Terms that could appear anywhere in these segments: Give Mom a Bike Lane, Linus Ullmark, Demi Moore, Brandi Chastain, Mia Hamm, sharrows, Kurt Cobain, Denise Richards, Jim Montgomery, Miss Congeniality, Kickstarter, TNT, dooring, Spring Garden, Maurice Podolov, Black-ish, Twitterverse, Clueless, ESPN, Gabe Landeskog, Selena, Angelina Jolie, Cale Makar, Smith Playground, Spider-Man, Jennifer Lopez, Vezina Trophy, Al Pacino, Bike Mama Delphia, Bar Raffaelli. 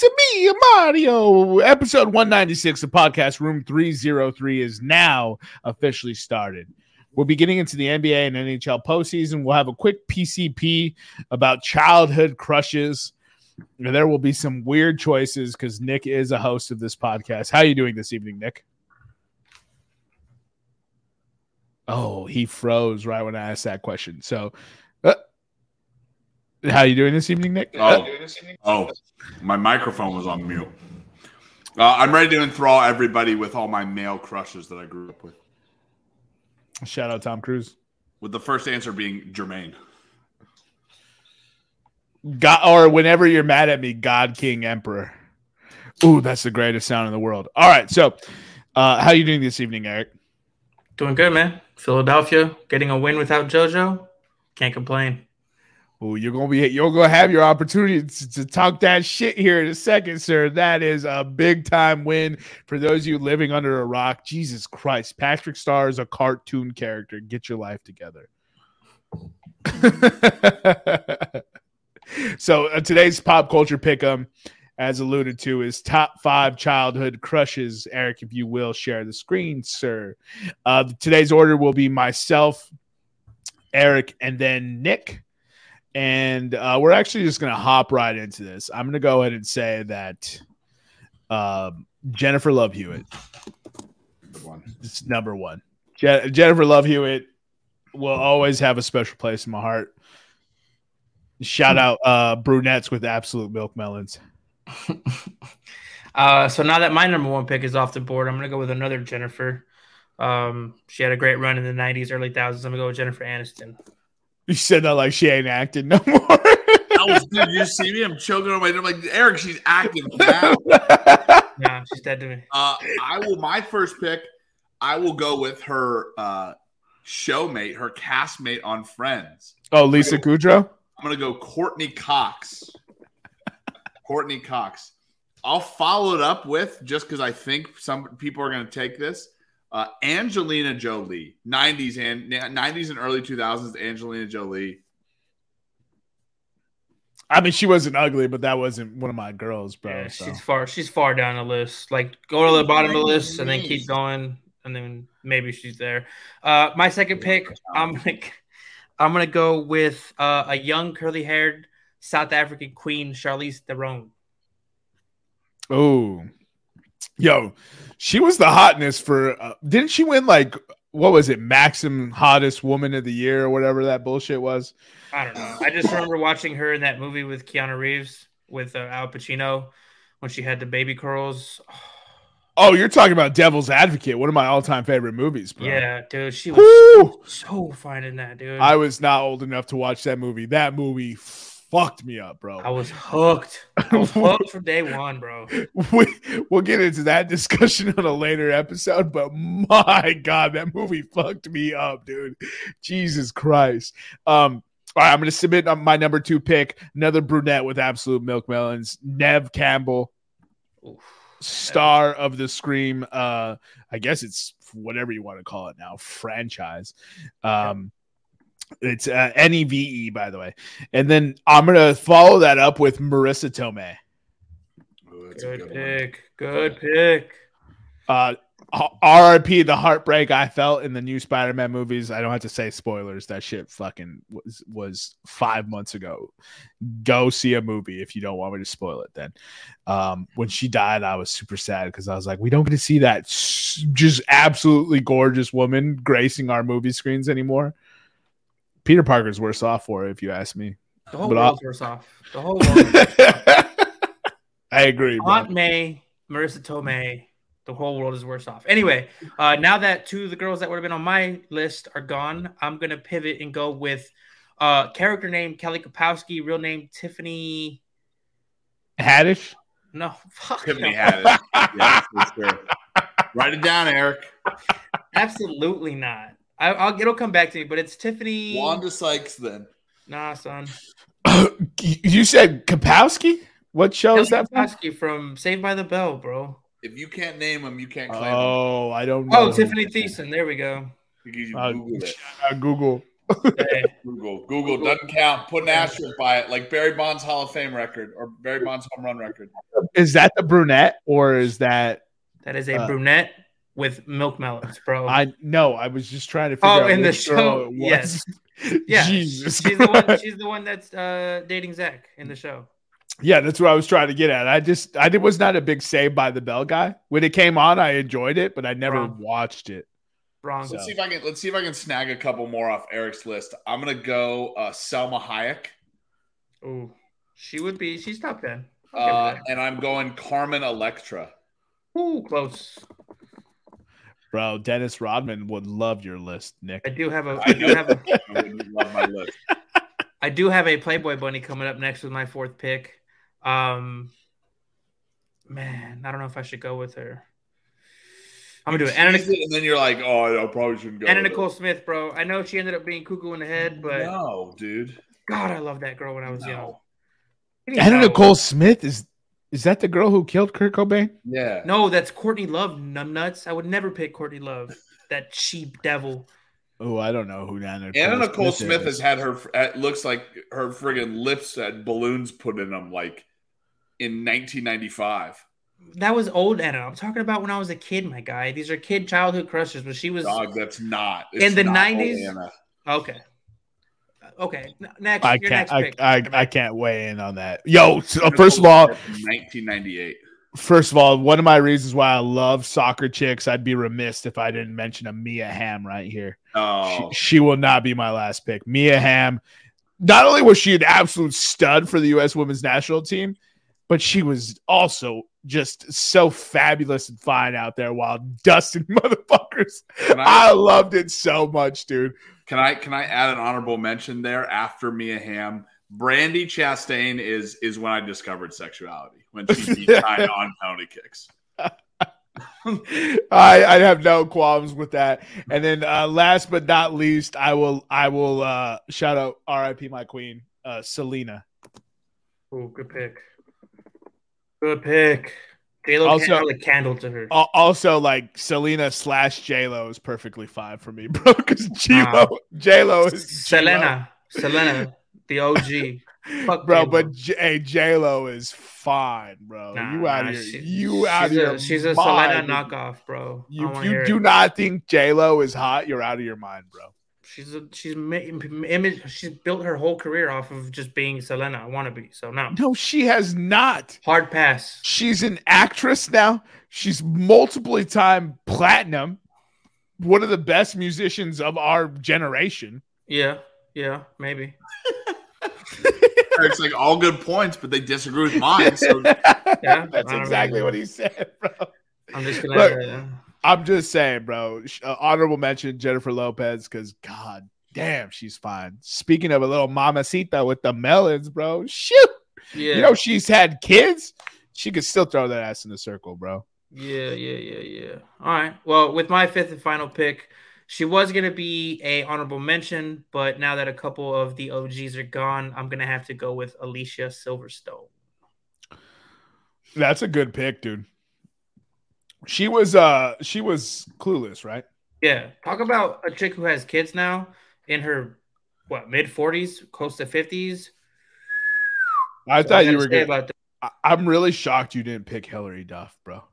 It's me, Mario. Episode 196 of podcast Room 303 is now officially started. We'll be getting into the NBA and NHL postseason. We'll have a quick PCP about childhood crushes. There will be some weird choices because Nick is a host of this podcast. How are you doing this evening, Nick? Oh, he froze right when I asked that question. So, how are you doing this evening, Nick? Oh, my microphone was on mute. I'm ready to enthrall everybody with all my male crushes that I grew up with. Shout out Tom Cruise. With the first answer being Jermaine. God, or whenever you're mad at me, God, King, Emperor. Ooh, that's the greatest sound in the world. All right, so how are you doing this evening, Eric? Doing good, man. Philadelphia getting a win without JoJo. Can't complain. Ooh, you're gonna have your opportunity to talk that shit here in a second, sir. That is a big time win for those of you living under a rock. Jesus Christ, Patrick Star is a cartoon character. Get your life together. So today's pop culture pick'em, as alluded to, is top five childhood crushes. Eric, if you will, share the screen, sir. Today's order will be myself, Eric, and then Nick. And we're actually just going to hop right into this. I'm going to go ahead and say that Jennifer Love Hewitt. It's number one. Jennifer Love Hewitt will always have a special place in my heart. Shout out brunettes with absolute milk melons. So now that my number one pick is off the board, I'm going to go with another Jennifer. She had a great run in the 90s, early 2000s. I'm going to go with Jennifer Aniston. You said that like she ain't acting no more. Oh, dude, you see me? I'm choking on my – I'm like, Eric, she's acting now. No, she's dead to me. My first pick, I will go with her showmate, her castmate on Friends. Oh, Lisa Kudrow? I'm going to go Courtney Cox. Courtney Cox. I'll follow it up with, just because I think some people are going to take this, Angelina Jolie, 90s and early 2000s Angelina Jolie. I mean, she wasn't ugly, but that wasn't one of my girls, bro. Yeah, so. She's far down the list. Like, go to the bottom of the list and then keep going, and then maybe she's there. My second pick, I'm gonna go with a young curly-haired South African queen, Charlize Theron. Oh. Yo, she was the hotness for didn't she win like what was it, Maxim hottest woman of the year or whatever that bullshit was? I don't know. I just remember watching her in that movie with Keanu Reeves with Al Pacino when she had the baby curls. Oh, you're talking about Devil's Advocate, one of my all-time favorite movies, bro. Yeah, dude, she was so fine in that, dude. I was not old enough to watch that movie. That movie fucked me up, bro. I was hooked. From day one, bro. We'll get into that discussion on a later episode, but my God, that movie fucked me up, dude. Jesus Christ. All right, I'm going to submit my number two pick, another brunette with absolute milk melons, Neve Campbell. Oof. Star of the Scream. I guess it's whatever you want to call it now, franchise. It's NEVE, by the way. And then I'm going to follow that up with Marisa Tomei. Ooh, good pick. RIP, the heartbreak I felt in the new Spider-Man movies. I don't have to say spoilers. That shit fucking was 5 months ago. Go see a movie if you don't want me to spoil it then. When she died, I was super sad because I was like, we don't get to see that just absolutely gorgeous woman gracing our movie screens anymore. Peter Parker's worse off for it, if you ask me. The whole world's worse off. The whole world. I agree. Aunt May, Marisa Tomei, the whole world is worse off. Anyway, now that two of the girls that would have been on my list are gone, I'm going to pivot and go with character name Kelly Kapowski, real name Tiffany Haddish? No. Fuck Tiffany Haddish. Yeah, that's true. Write it down, Eric. Absolutely not. It'll come back to me, but it's Tiffany. Wanda Sykes, then. Nah, son. You said Kapowski? What show Kelly is that? Kapowski from Saved by the Bell, bro. If you can't name him, you can't claim him. Oh, I don't know. Oh, Tiffany Thiessen. There we go. Google it. Google. Hey. Google doesn't count. Put an asterisk by it, like Barry Bonds Hall of Fame record or Barry Bonds home run record. Is that the brunette or is that? That is a brunette with milk melons, bro. I know. I was just trying to figure out in the show it was. Yes. Yeah. Jesus. She's the one that's dating Zach in the show. Yeah, that's what I was trying to get at. I was not a big Saved by the Bell guy. When it came on, I enjoyed it, but I never watched it. Wrong. Let's see if I can snag a couple more off Eric's list. I'm gonna go Selma Hayek. Oh, she's top 10. And I'm going Carmen Electra. Ooh, close. Bro, Dennis Rodman would love your list, Nick. I do have a I would love my list. I do have a Playboy Bunny coming up next with my fourth pick. Man, I don't know if I should go with her. I'm going to do it. And then you're like, oh, I probably shouldn't go. Anna Nicole Smith, bro. I know she ended up being cuckoo in the head, but. No, dude. God, I loved that girl when I was young. Anna Nicole Smith is that the girl who killed Kurt Cobain? Yeah. No, that's Courtney Love, numbnuts. I would never pick Courtney Love, that cheap devil. Oh, I don't know who Anna Nicole Smith has had her. It looks like her friggin' lips had balloons put in them, like in 1995. That was old Anna. I'm talking about when I was a kid, my guy. These are kid childhood crushes, but she was. Dog, that's not. It's in the not 90s. Anna. Okay. Next. I can't weigh in on that. Yo, so first of all, 1998. First of all, one of my reasons why I love soccer chicks, I'd be remiss if I didn't mention a Mia Hamm right here. Oh. She will not be my last pick. Mia Hamm, not only was she an absolute stud for the U.S. women's national team, but she was also just so fabulous and fine out there while dusting motherfuckers. I loved it so much, dude. Can I add an honorable mention there after Mia Hamm? Brandi Chastain is when I discovered sexuality, when she beat China on penalty kicks. I have no qualms with that. And then last but not least, I will shout out RIP my queen, Selena. Oh, good pick. Good pick. J-Lo also, can't hold a candle to her. Also, like, Selena / J-Lo is perfectly fine for me, bro, because J-Lo is Selena. The OG. Fuck bro, J-Lo. But J-Lo is fine, bro. Nah, she's a Selena knockoff, bro. You do not think J-Lo is hot? You're out of your mind, bro. She's built her whole career off of just being Selena wannabe. So no. No, she has not. Hard pass. She's an actress now. She's multiple-time platinum. One of the best musicians of our generation. Yeah, maybe. It's like all good points, but they disagree with mine. So yeah, that's exactly what he said, bro. I'm just saying, bro. Honorable mention, Jennifer Lopez, because god damn, she's fine. Speaking of a little mamacita with the melons, bro. Shoot, yeah. You know she's had kids. She could still throw that ass in the circle, bro. Yeah. All right. Well, with my fifth and final pick. She was going to be a honorable mention, but now that a couple of the OGs are gone, I'm going to have to go with Alicia Silverstone. That's a good pick, dude. She was Clueless, right? Yeah. Talk about a chick who has kids now in her, mid-40s, close to 50s. I thought you were good. I'm really shocked you didn't pick Hilary Duff, bro.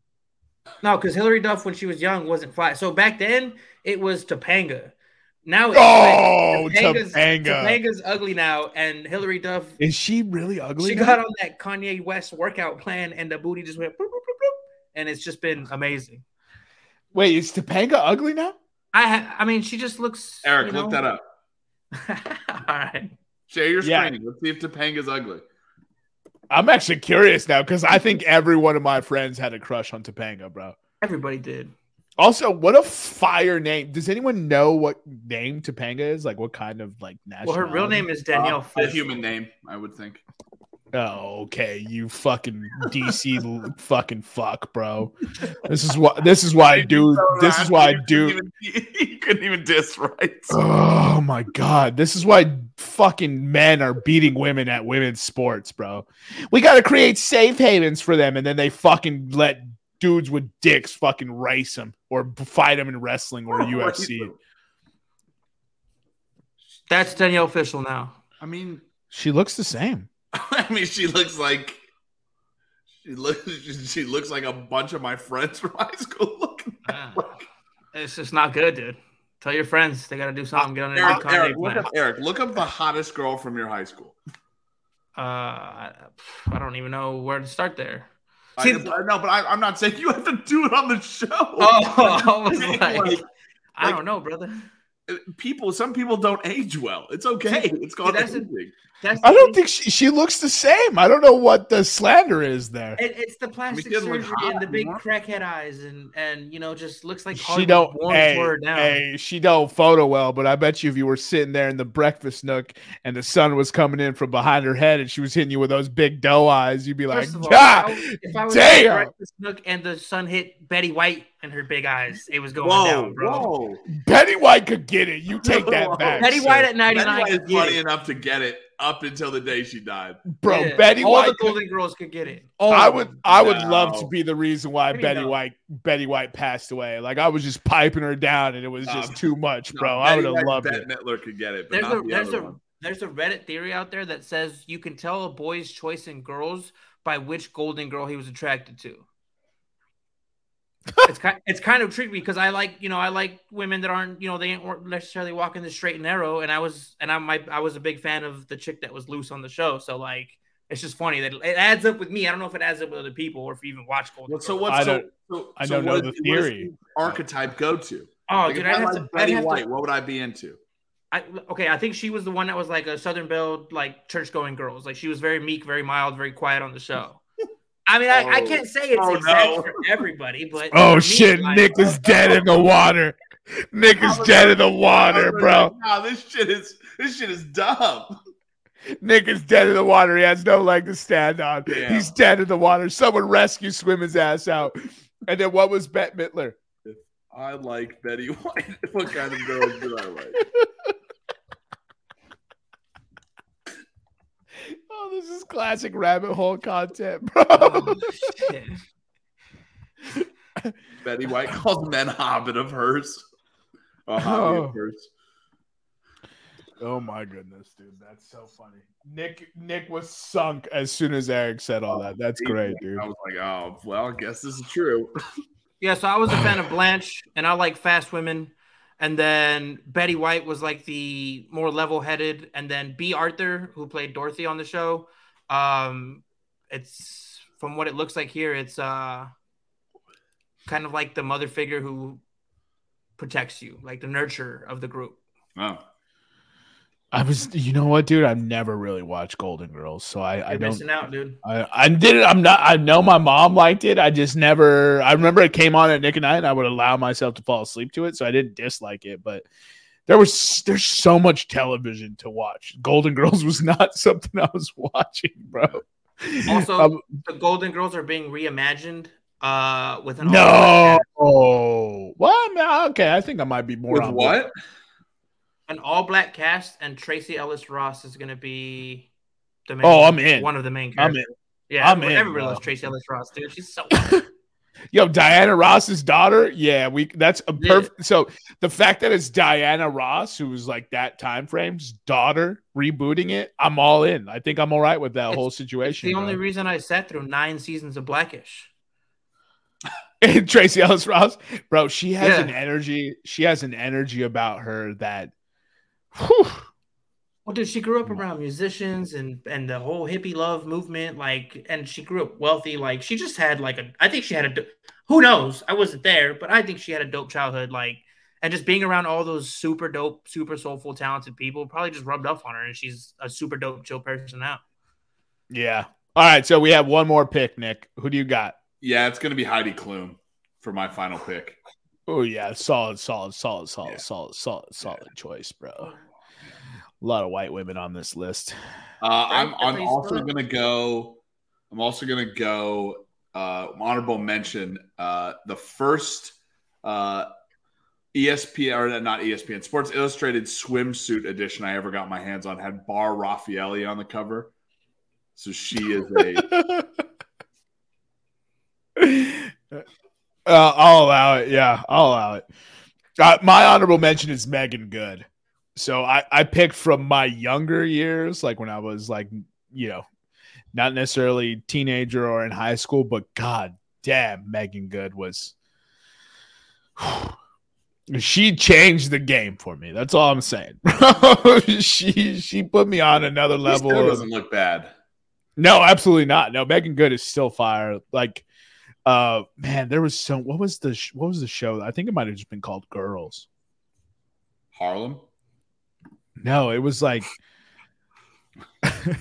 No, because Hilary Duff, when she was young, wasn't fly. So back then, it was Topanga. Now it's Topanga's ugly now, and Hilary Duff. Is she really ugly? She got on that Kanye West workout plan, and the booty just went boop, boop, boop, boop, and it's just been amazing. Wait, is Topanga ugly now? I mean, she just looks. Eric, look that up. All right. Share your screen. Let's see if Topanga's ugly. I'm actually curious now because I think every one of my friends had a crush on Topanga, bro. Everybody did. Also, what a fire name. Does anyone know what name Topanga is? Like, what kind of nationality? Well, her real name is Danielle Fisk. A human name, I would think. Oh, okay. You fucking DC fucking fuck, bro. This is why I do. You couldn't even diss rights. Oh my god. This is why fucking men are beating women at women's sports, bro. We gotta create safe havens for them, and then they fucking let dudes with dicks fucking race them or fight them in wrestling or UFC. That's Danielle Fishel now. I mean, she looks the same. I mean, she looks like a bunch of my friends from high school. Looking at it's just not good, dude. Tell your friends they got to do something. Get on Eric, look up the hottest girl from your high school. I don't even know where to start there. I'm not saying you have to do it on the show. Oh, I don't know, brother. Some people don't age well. It's okay. It's called aging. I don't think she looks the same. I don't know what the slander is there. It's the plastic surgery and the big crackhead eyes and you know, just looks like she don't. She don't photo well, but I bet you if you were sitting there in the breakfast nook and the sun was coming in from behind her head and she was hitting you with those big doe eyes, you'd be like, God, if I was in the breakfast nook and the sun hit Betty White and her big eyes, it was going down, bro. Whoa. Betty White could get it. You take that back. Betty White at 99 is funny enough to get it up until the day she died. Bro, yeah. Betty All White. All the Golden Girls could get it. I would love to be the reason why Betty White passed away. Like, I was just piping her down and it was just too much, bro. I would have loved it. Bette Midler could get it. But there's a Reddit theory out there that says you can tell a boy's choice in girls by which Golden Girl he was attracted to. it's kind of tricky because I like women that aren't, you know, they aren't necessarily walking the straight and narrow, and I was a big fan of the chick that was loose on the show, so like it's just funny that it adds up with me. I don't know if it adds up with other people or if you even watch Golden Girls. I don't know the theory. Archetype go to? Oh, like, dude, Betty White, what would I be into? I think she was the one that was like a Southern Belle, like church going girls. Like she was very meek, very mild, very quiet on the show. I mean, I can't say it's exact for everybody, but... Oh, shit, Nick is dead in the water. Nick is dead in the water, bro. No, this shit is dumb. Nick is dead in the water. He has no leg to stand on. Yeah. He's dead in the water. Someone rescue, swim his ass out. And then what was Bette Midler? I like Betty White. What kind of girls did I like? Oh, this is classic rabbit hole content, bro. Oh, shit. Betty White calls men hobbit of hers. Oh my goodness, dude. That's so funny. Nick was sunk as soon as Eric said all that. That's great, dude. I was like, oh, well, I guess this is true. Yeah, so I was a fan of Blanche, and I like fast women. And then Betty White was like the more level-headed. And then B. Arthur, who played Dorothy on the show, it's from what it looks like here, it's kind of like the mother figure who protects you, like the nurturer of the group. Wow. You know what, dude? I've never really watched Golden Girls, so You're missing out, dude. I did it. I know my mom liked it. I just never. I remember it came on at Nick and I, and I would allow myself to fall asleep to it, so I didn't dislike it. But there's so much television to watch. Golden Girls was not something I was watching, bro. Also, the Golden Girls are being reimagined. With an no. Oh, well, okay. I think I might be more with on what. Board. An all-black cast, and Tracee Ellis Ross is going to be the main. Oh, I'm in. One of the main characters. I'm in. Yeah, everyone loves Tracee Ellis Ross, dude. She's so Yo, Diana Ross's daughter? Yeah, that's a perfect. Yeah. So the fact that it's Diana Ross, who was like that time frame's daughter, rebooting it, I'm all in. I think I'm all right with that whole situation. It's the only reason I sat through 9 seasons of Black-ish. And Tracee Ellis Ross, bro, she has an energy. She has an energy about her that. Whew. Well, dude, she grew up around musicians and the whole hippie love movement, like, and she grew up wealthy. Like, she just had like who knows? I wasn't there, but I think she had a dope childhood. Like, and just being around all those super dope, super soulful, talented people probably just rubbed off on her, and she's a super dope, chill person now. Yeah. All right. So we have one more pick, Nick. Who do you got? Yeah, it's gonna be Heidi Klum for my final pick. Oh, yeah. Solid choice, bro. A lot of white women on this list. I'm also going to go honorable mention. The first ESPN, or not ESPN, Sports Illustrated swimsuit edition I ever got my hands on had Bar Raffaelli on the cover. So she is I'll allow it. My honorable mention is Megan Good. So I picked from my younger years, like when I was like, you know, not necessarily teenager or in high school, but God damn, Megan Good was, she changed the game for me. That's all I'm saying. she put me on another level. She still doesn't look bad. No, absolutely not. No, Megan Good is still fire. Like, man, there was so, what was the show? I think it might've just been called Girls. Harlem? No, it was like no,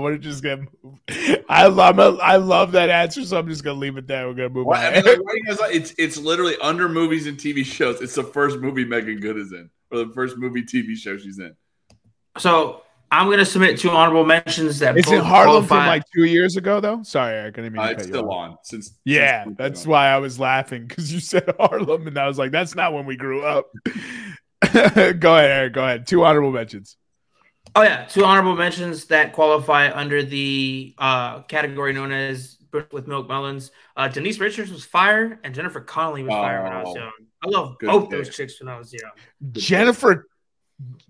we're just gonna move. I love that answer, so I'm just gonna leave it there. We're gonna move. Well, on. I mean, like, it's literally under movies and TV shows. It's the first movie Megan Good is in, or the first movie TV show she's in. So I'm gonna submit two honorable mentions that it's in Harlem from like 2 years ago, though. Sorry, Eric, I didn't mean to cut it's you still on since. Yeah, since that's why I was laughing, because you said Harlem, and I was like, that's not when we grew up. Go ahead, Eric. Go ahead. Two honorable mentions. Oh yeah, two honorable mentions that qualify under the category known as with milk melons. Denise Richards was fire, and Jennifer Connelly was fire when I was young. I love both those chicks when I was young.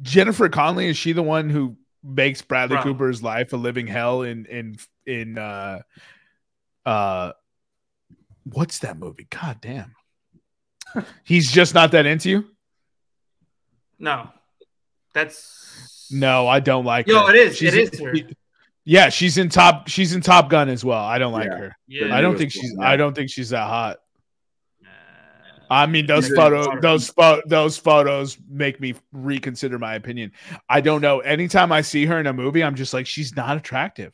Jennifer Connelly, is she the one who makes Bradley Cooper's life a living hell in what's that movie? God damn, he's just not that into you. No, that's no. I don't like. No, it is. It is her. Yeah, she's in Top Gun as well. I don't like her. Yeah, I don't think she's that hot. I mean, those photos make me reconsider my opinion. I don't know. Anytime I see her in a movie, I'm just like, she's not attractive.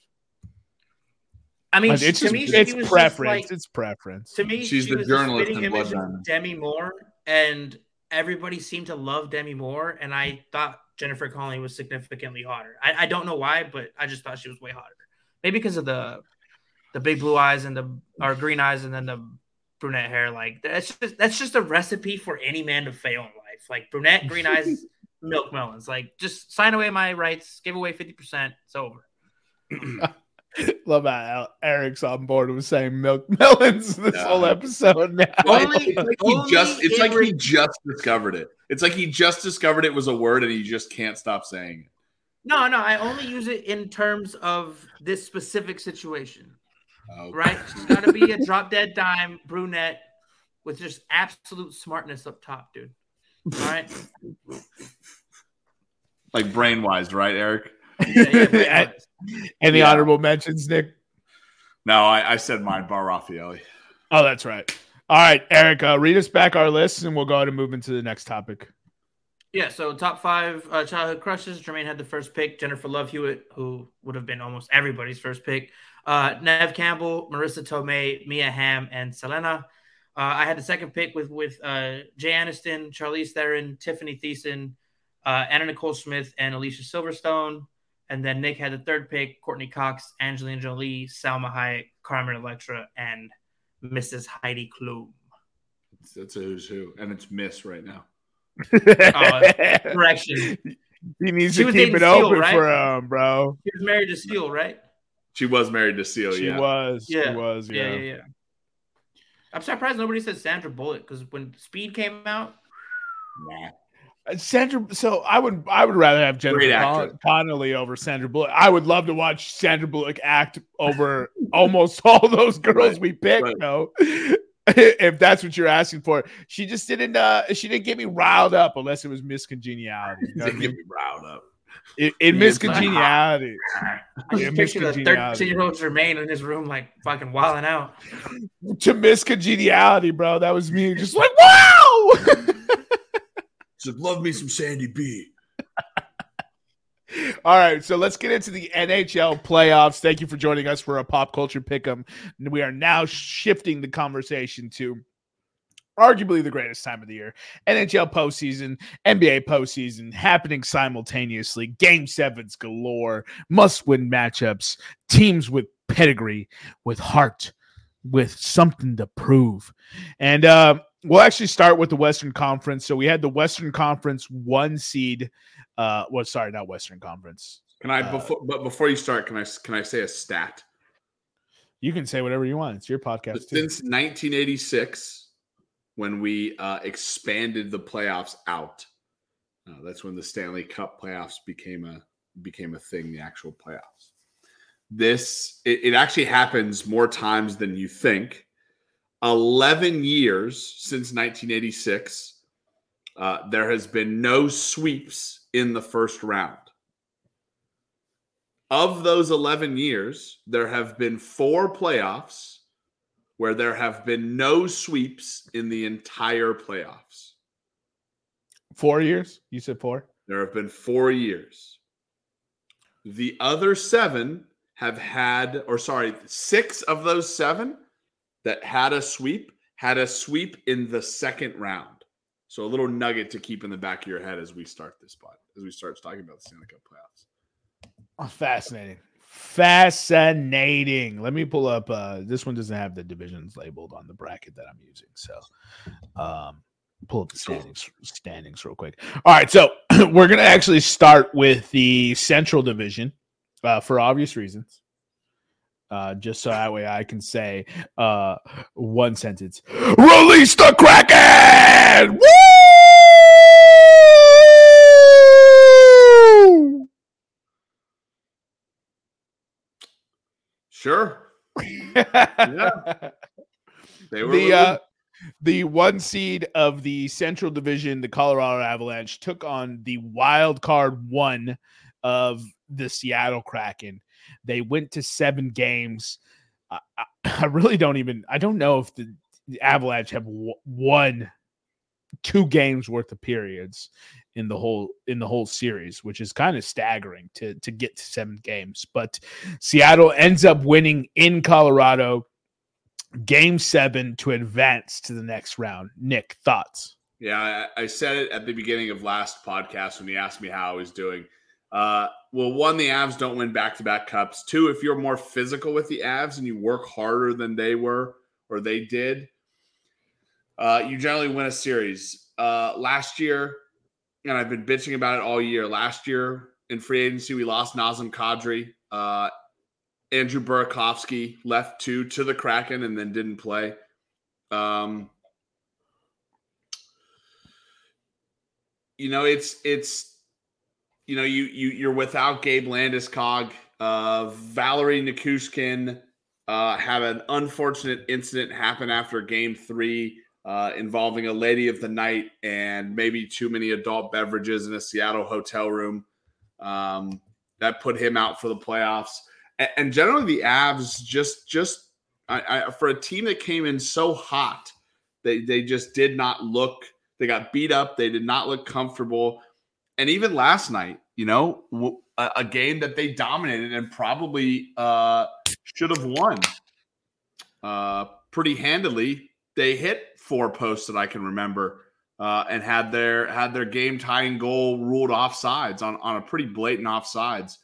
I mean, it's to me, it's preference. It's preference. To me, she's the journalist in Blood Diamond. Demi Moore, and everybody seemed to love Demi Moore, and I thought Jennifer Connelly was significantly hotter. I don't know why, but I just thought she was way hotter. Maybe because of the big blue eyes and green eyes, and then the brunette hair. Like that's just a recipe for any man to fail in life. Like brunette, green eyes, milk melons. Like just sign away my rights, give away 50%. It's over. Love how Eric's on board with saying milk melons this whole episode now. He just discovered it. It's like he just discovered it was a word and he just can't stop saying it. No, I only use it in terms of this specific situation. Okay. Right? She's got to be a drop-dead dime brunette with just absolute smartness up top, dude. All right? Like brain-wise, right, Eric? Yeah, any honorable mentions, Nick? No, I said mine, Bar Raffaelli. Oh, that's right. All right, Eric, read us back our list, and we'll go ahead and move into the next topic. Yeah, so top five childhood crushes. Jermaine had the first pick. Jennifer Love Hewitt, who would have been almost everybody's first pick. Nev Campbell, Marisa Tomei, Mia Hamm, and Selena. I had the second pick with Jay Aniston, Charlize Theron, Tiffany Thiessen, Anna Nicole Smith, and Alicia Silverstone. And then Nick had the third pick, Courtney Cox, Angelina Jolie, Salma Hayek, Carmen Electra, and Mrs. Heidi Klum. That's a who's who, and it's Miss right now. Correction. He needs to keep it open for him, bro. She was married to Steele, right? She was married to Seal, yeah. She was. Yeah. I'm surprised nobody said Sandra Bullock, because when Speed came out, So I would rather have Jennifer Connelly over Sandra Bullock. I would love to watch Sandra Bullock act over almost all those girls we picked, though. If that's what you're asking for, she just didn't. She didn't get me riled up unless it was Miss Congeniality. Didn't get me riled up. In Miss Congeniality. I just picture a 13-year-old Jermaine in his room, like, fucking wilding out. To Miss Congeniality, bro. That was me just like, wow! Just love me some Sandy B. All right, so let's get into the NHL playoffs. Thank you for joining us for a pop culture pick'em. We are now shifting the conversation to arguably the greatest time of the year. NHL postseason, NBA postseason happening simultaneously. Game 7s galore, must-win matchups, teams with pedigree, with heart, with something to prove. And we'll actually start with the Western Conference. So we had the Western Conference one seed. Not Western Conference. Before you start, can I say a stat? You can say whatever you want. It's your podcast, too. Since 1986, when we expanded the playoffs out, that's when the Stanley Cup playoffs became a thing, the actual playoffs. It actually happens more times than you think. 11 years since 1986, there has been no sweeps in the first round. Of those 11 years, there have been 4 playoffs where there have been no sweeps in the entire playoffs. 4 years? You said 4? There have been 4 years. The other 7 have had, 6 of those 7 that had a sweep in the second round. So a little nugget to keep in the back of your head as we start this spot, as we start talking about the Stanley Cup playoffs. Oh, fascinating. Let me pull up. This one doesn't have the divisions labeled on the bracket that I'm using. So pull up the standings real quick. All right, so we're going to actually start with the Central Division for obvious reasons. Just so that way I can say one sentence. Release the Kraken! Woo! Sure. Yeah. They were the one seed of the Central Division, the Colorado Avalanche, took on the wild card one of the Seattle Kraken. They went to 7 games. I really don't know if the Avalanche have won 2 games worth of periods in the whole series, which is kind of staggering to get to 7 games. But Seattle ends up winning in Colorado game 7 to advance to the next round. Nick, thoughts? Yeah, I said it at the beginning of last podcast when he asked me how I was doing. Well, 1, the Avs don't win back-to-back cups. 2, if you're more physical with the Avs and you work harder than they were or they did, you generally win a series. Last year, and I've been bitching about it all year, last year in free agency, we lost Nazem Kadri. Andrew Burakovsky left to the Kraken and then didn't play. You're without Gabe Landeskog. Valerie Nikushkin had an unfortunate incident happen after game 3 involving a lady of the night and maybe too many adult beverages in a Seattle hotel room. That put him out for the playoffs. And generally the Avs just for a team that came in so hot, they just did not look – they got beat up. They did not look comfortable. And even last night, a game that they dominated and probably should have won pretty handily. They hit 4 posts that I can remember and had their game tying goal ruled offsides on a pretty blatant offsides.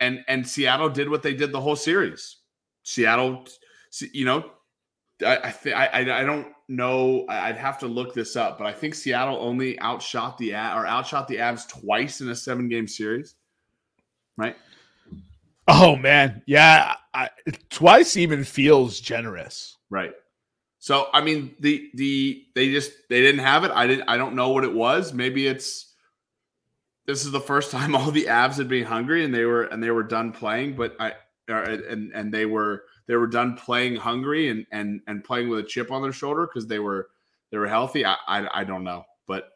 And Seattle did what they did the whole series. Seattle, I don't know. I'd have to look this up, but I think Seattle only outshot the Avs twice in a 7-game series, right? Oh man, yeah, twice even feels generous, right? So I mean, they didn't have it. I don't know what it was. Maybe this is the first time all the Avs had been hungry and they were done playing, but they were done playing hungry and playing with a chip on their shoulder because they were healthy. I don't know. But,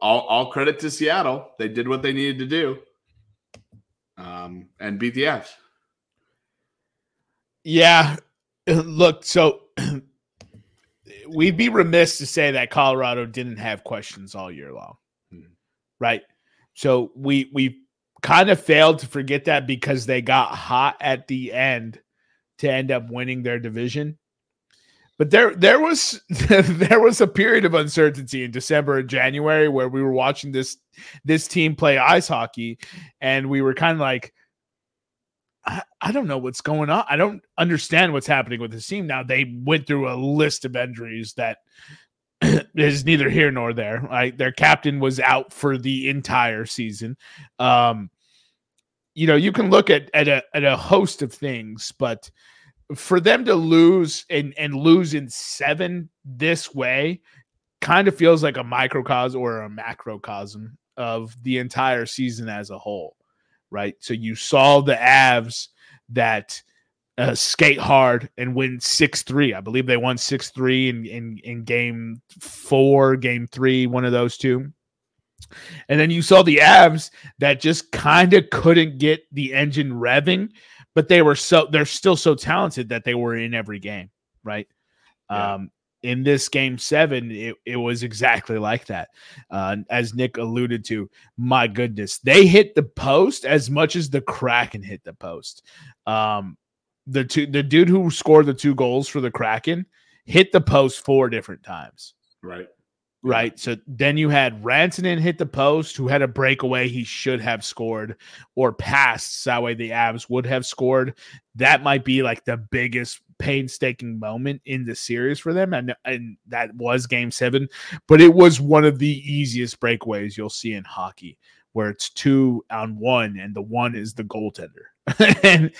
all credit to Seattle. They did what they needed to do and beat the Avs. Yeah. Look, so we'd be remiss to say that Colorado didn't have questions all year long, right? So we kind of failed to forget that because they got hot at the end to end up winning their division. But there was a period of uncertainty in December and January where we were watching this team play ice hockey and we were kind of like, I don't know what's going on. I don't understand what's happening with this team. Now they went through a list of injuries that is neither here nor there. Like their captain was out for the entire season. you know, you can look at a host of things, but for them to lose and lose in seven this way kind of feels like a microcosm or a macrocosm of the entire season as a whole, right? So you saw the Avs that skate hard and win 6-3. I believe they won 6-3 in game 3, one of those two. And then you saw the Avs that just kind of couldn't get the engine revving, but they're still so talented that they were in every game, right? Yeah. In this game 7, it was exactly like that. As Nick alluded to, my goodness, they hit the post as much as the Kraken hit the post. The dude who scored the 2 goals for the Kraken hit the post 4 different times. Right. Right. So then you had Rantanen hit the post, who had a breakaway he should have scored or passed. So that way the Avs would have scored. That might be like the biggest painstaking moment in the series for them. And that was game 7, but it was one of the easiest breakaways you'll see in hockey, where it's 2 on 1 and the 1 is the goaltender. And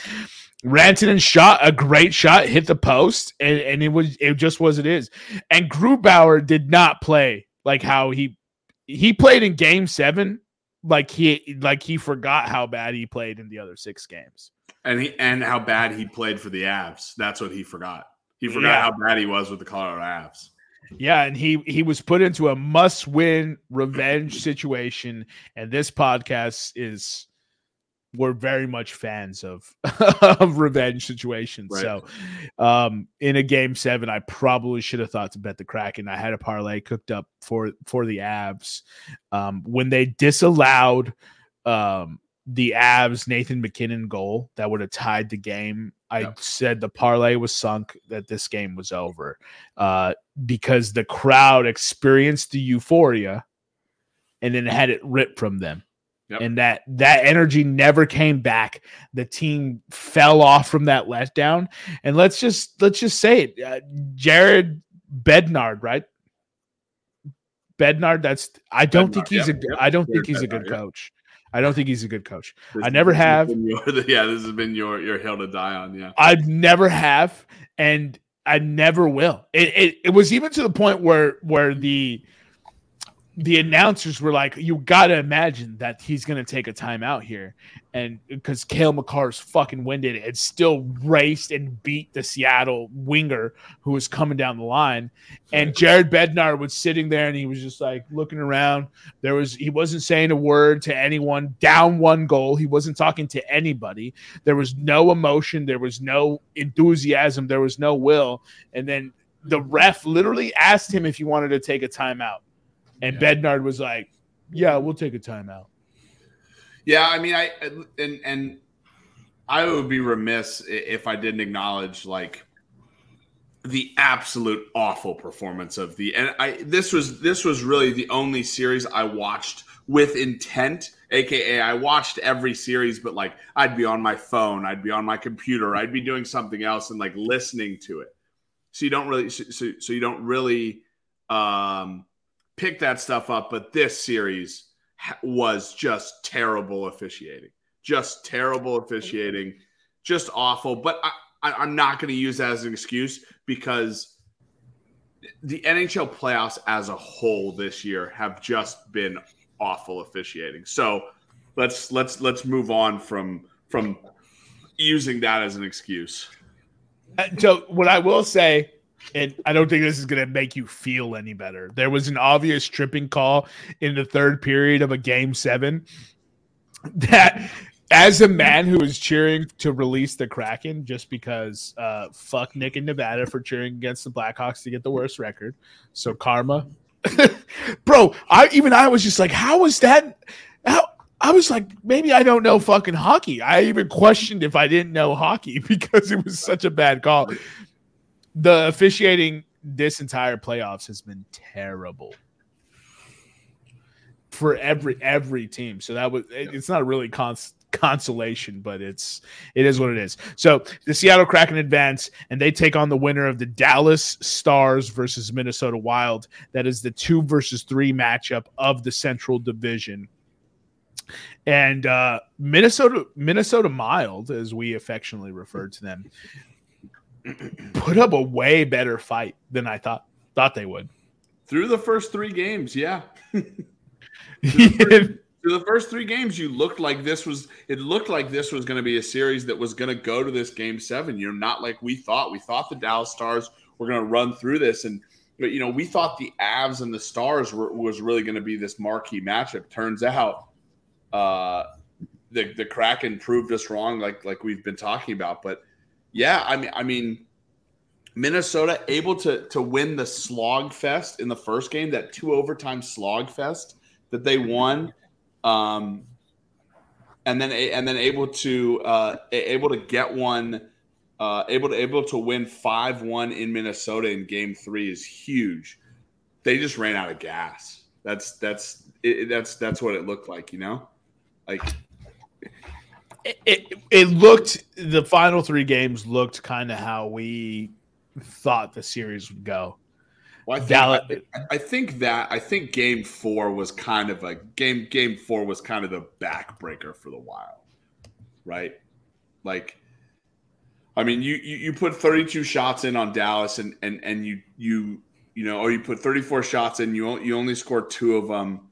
Rantanen shot a great shot, hit the post, and it just was. And Grubauer did not play like how he played in game 7, like he forgot how bad he played in the other 6 games, and how bad he played for the Avs. That's what he forgot. He forgot how bad he was with the Colorado Avs. Yeah, and he was put into a must-win revenge situation, and this podcast is. We're very much fans of revenge situations. Right. So in a game 7, I probably should have thought to bet the Kraken. I had a parlay cooked up for the Avs. When they disallowed the Avs Nathan McKinnon goal that would have tied the game, I said the parlay was sunk, that this game was over because the crowd experienced the euphoria and then had it ripped from them. Yep. And that energy never came back. The team fell off from that letdown. And let's just say it, Jared Bednard, right? Bednard. I don't think he's a good coach. I don't think he's a good coach. This has been your hill to die on. Yeah, I never have, and I never will. It was even to the point where the announcers were like, you got to imagine that he's going to take a timeout here. And because Cale Makar is fucking winded and still raced and beat the Seattle winger who was coming down the line. And Jared Bednar was sitting there and he was just like looking around. He wasn't saying a word to anyone. Down 1 goal. He wasn't talking to anybody. There was no emotion. There was no enthusiasm. There was no will. And then the ref literally asked him if he wanted to take a timeout. And Bednard was like, "Yeah, we'll take a timeout." Yeah, I mean, I would be remiss if I didn't acknowledge like the absolute awful performance of the. And this was really the only series I watched with intent. AKA, I watched every series, but like I'd be on my phone, I'd be on my computer, I'd be doing something else and like listening to it. So you don't really. Pick that stuff up, but this series was just terrible officiating. Just terrible officiating. Just awful. But I'm not going to use that as an excuse because the NHL playoffs as a whole this year have just been awful officiating. So let's move on from using that as an excuse. So what I will say, and I don't think this is going to make you feel any better, there was an obvious tripping call in the third period of a game 7 that, as a man who was cheering to release the Kraken just because fuck Nick and Nevada for cheering against the Blackhawks to get the worst record. So karma. Bro, I was just like, how was that? I was like, maybe I don't know fucking hockey. I even questioned if I didn't know hockey because it was such a bad call. The officiating this entire playoffs has been terrible for every team. So that was it's not really consolation, but it is what it is. So the Seattle Kraken advance, and they take on the winner of the Dallas Stars versus Minnesota Wild. That is the 2-3 matchup of the Central Division. And Minnesota Mild, as we affectionately referred to them, put up a way better fight than I thought they would. Through the first three games, yeah. Through the first three games, it looked like this was going to be a series that was going to go to this game seven. You're not like we thought. We thought the Dallas Stars were going to run through this, but we thought the Avs and the Stars was really going to be this marquee matchup. Turns out, the Kraken proved us wrong, like we've been talking about. But yeah, I mean, Minnesota able to win the slog fest in the first game, that two overtime slog fest that they won. And then able to win 5-1 in Minnesota in game three is huge. They just ran out of gas. That's what it looked like, like it looked, the final three games looked kind of how we thought the series would go. Well, I think game four was kind of the backbreaker for the Wild, right? Like, I mean, you put 32 shots in on Dallas, and you put 34 shots in, you only scored two of them.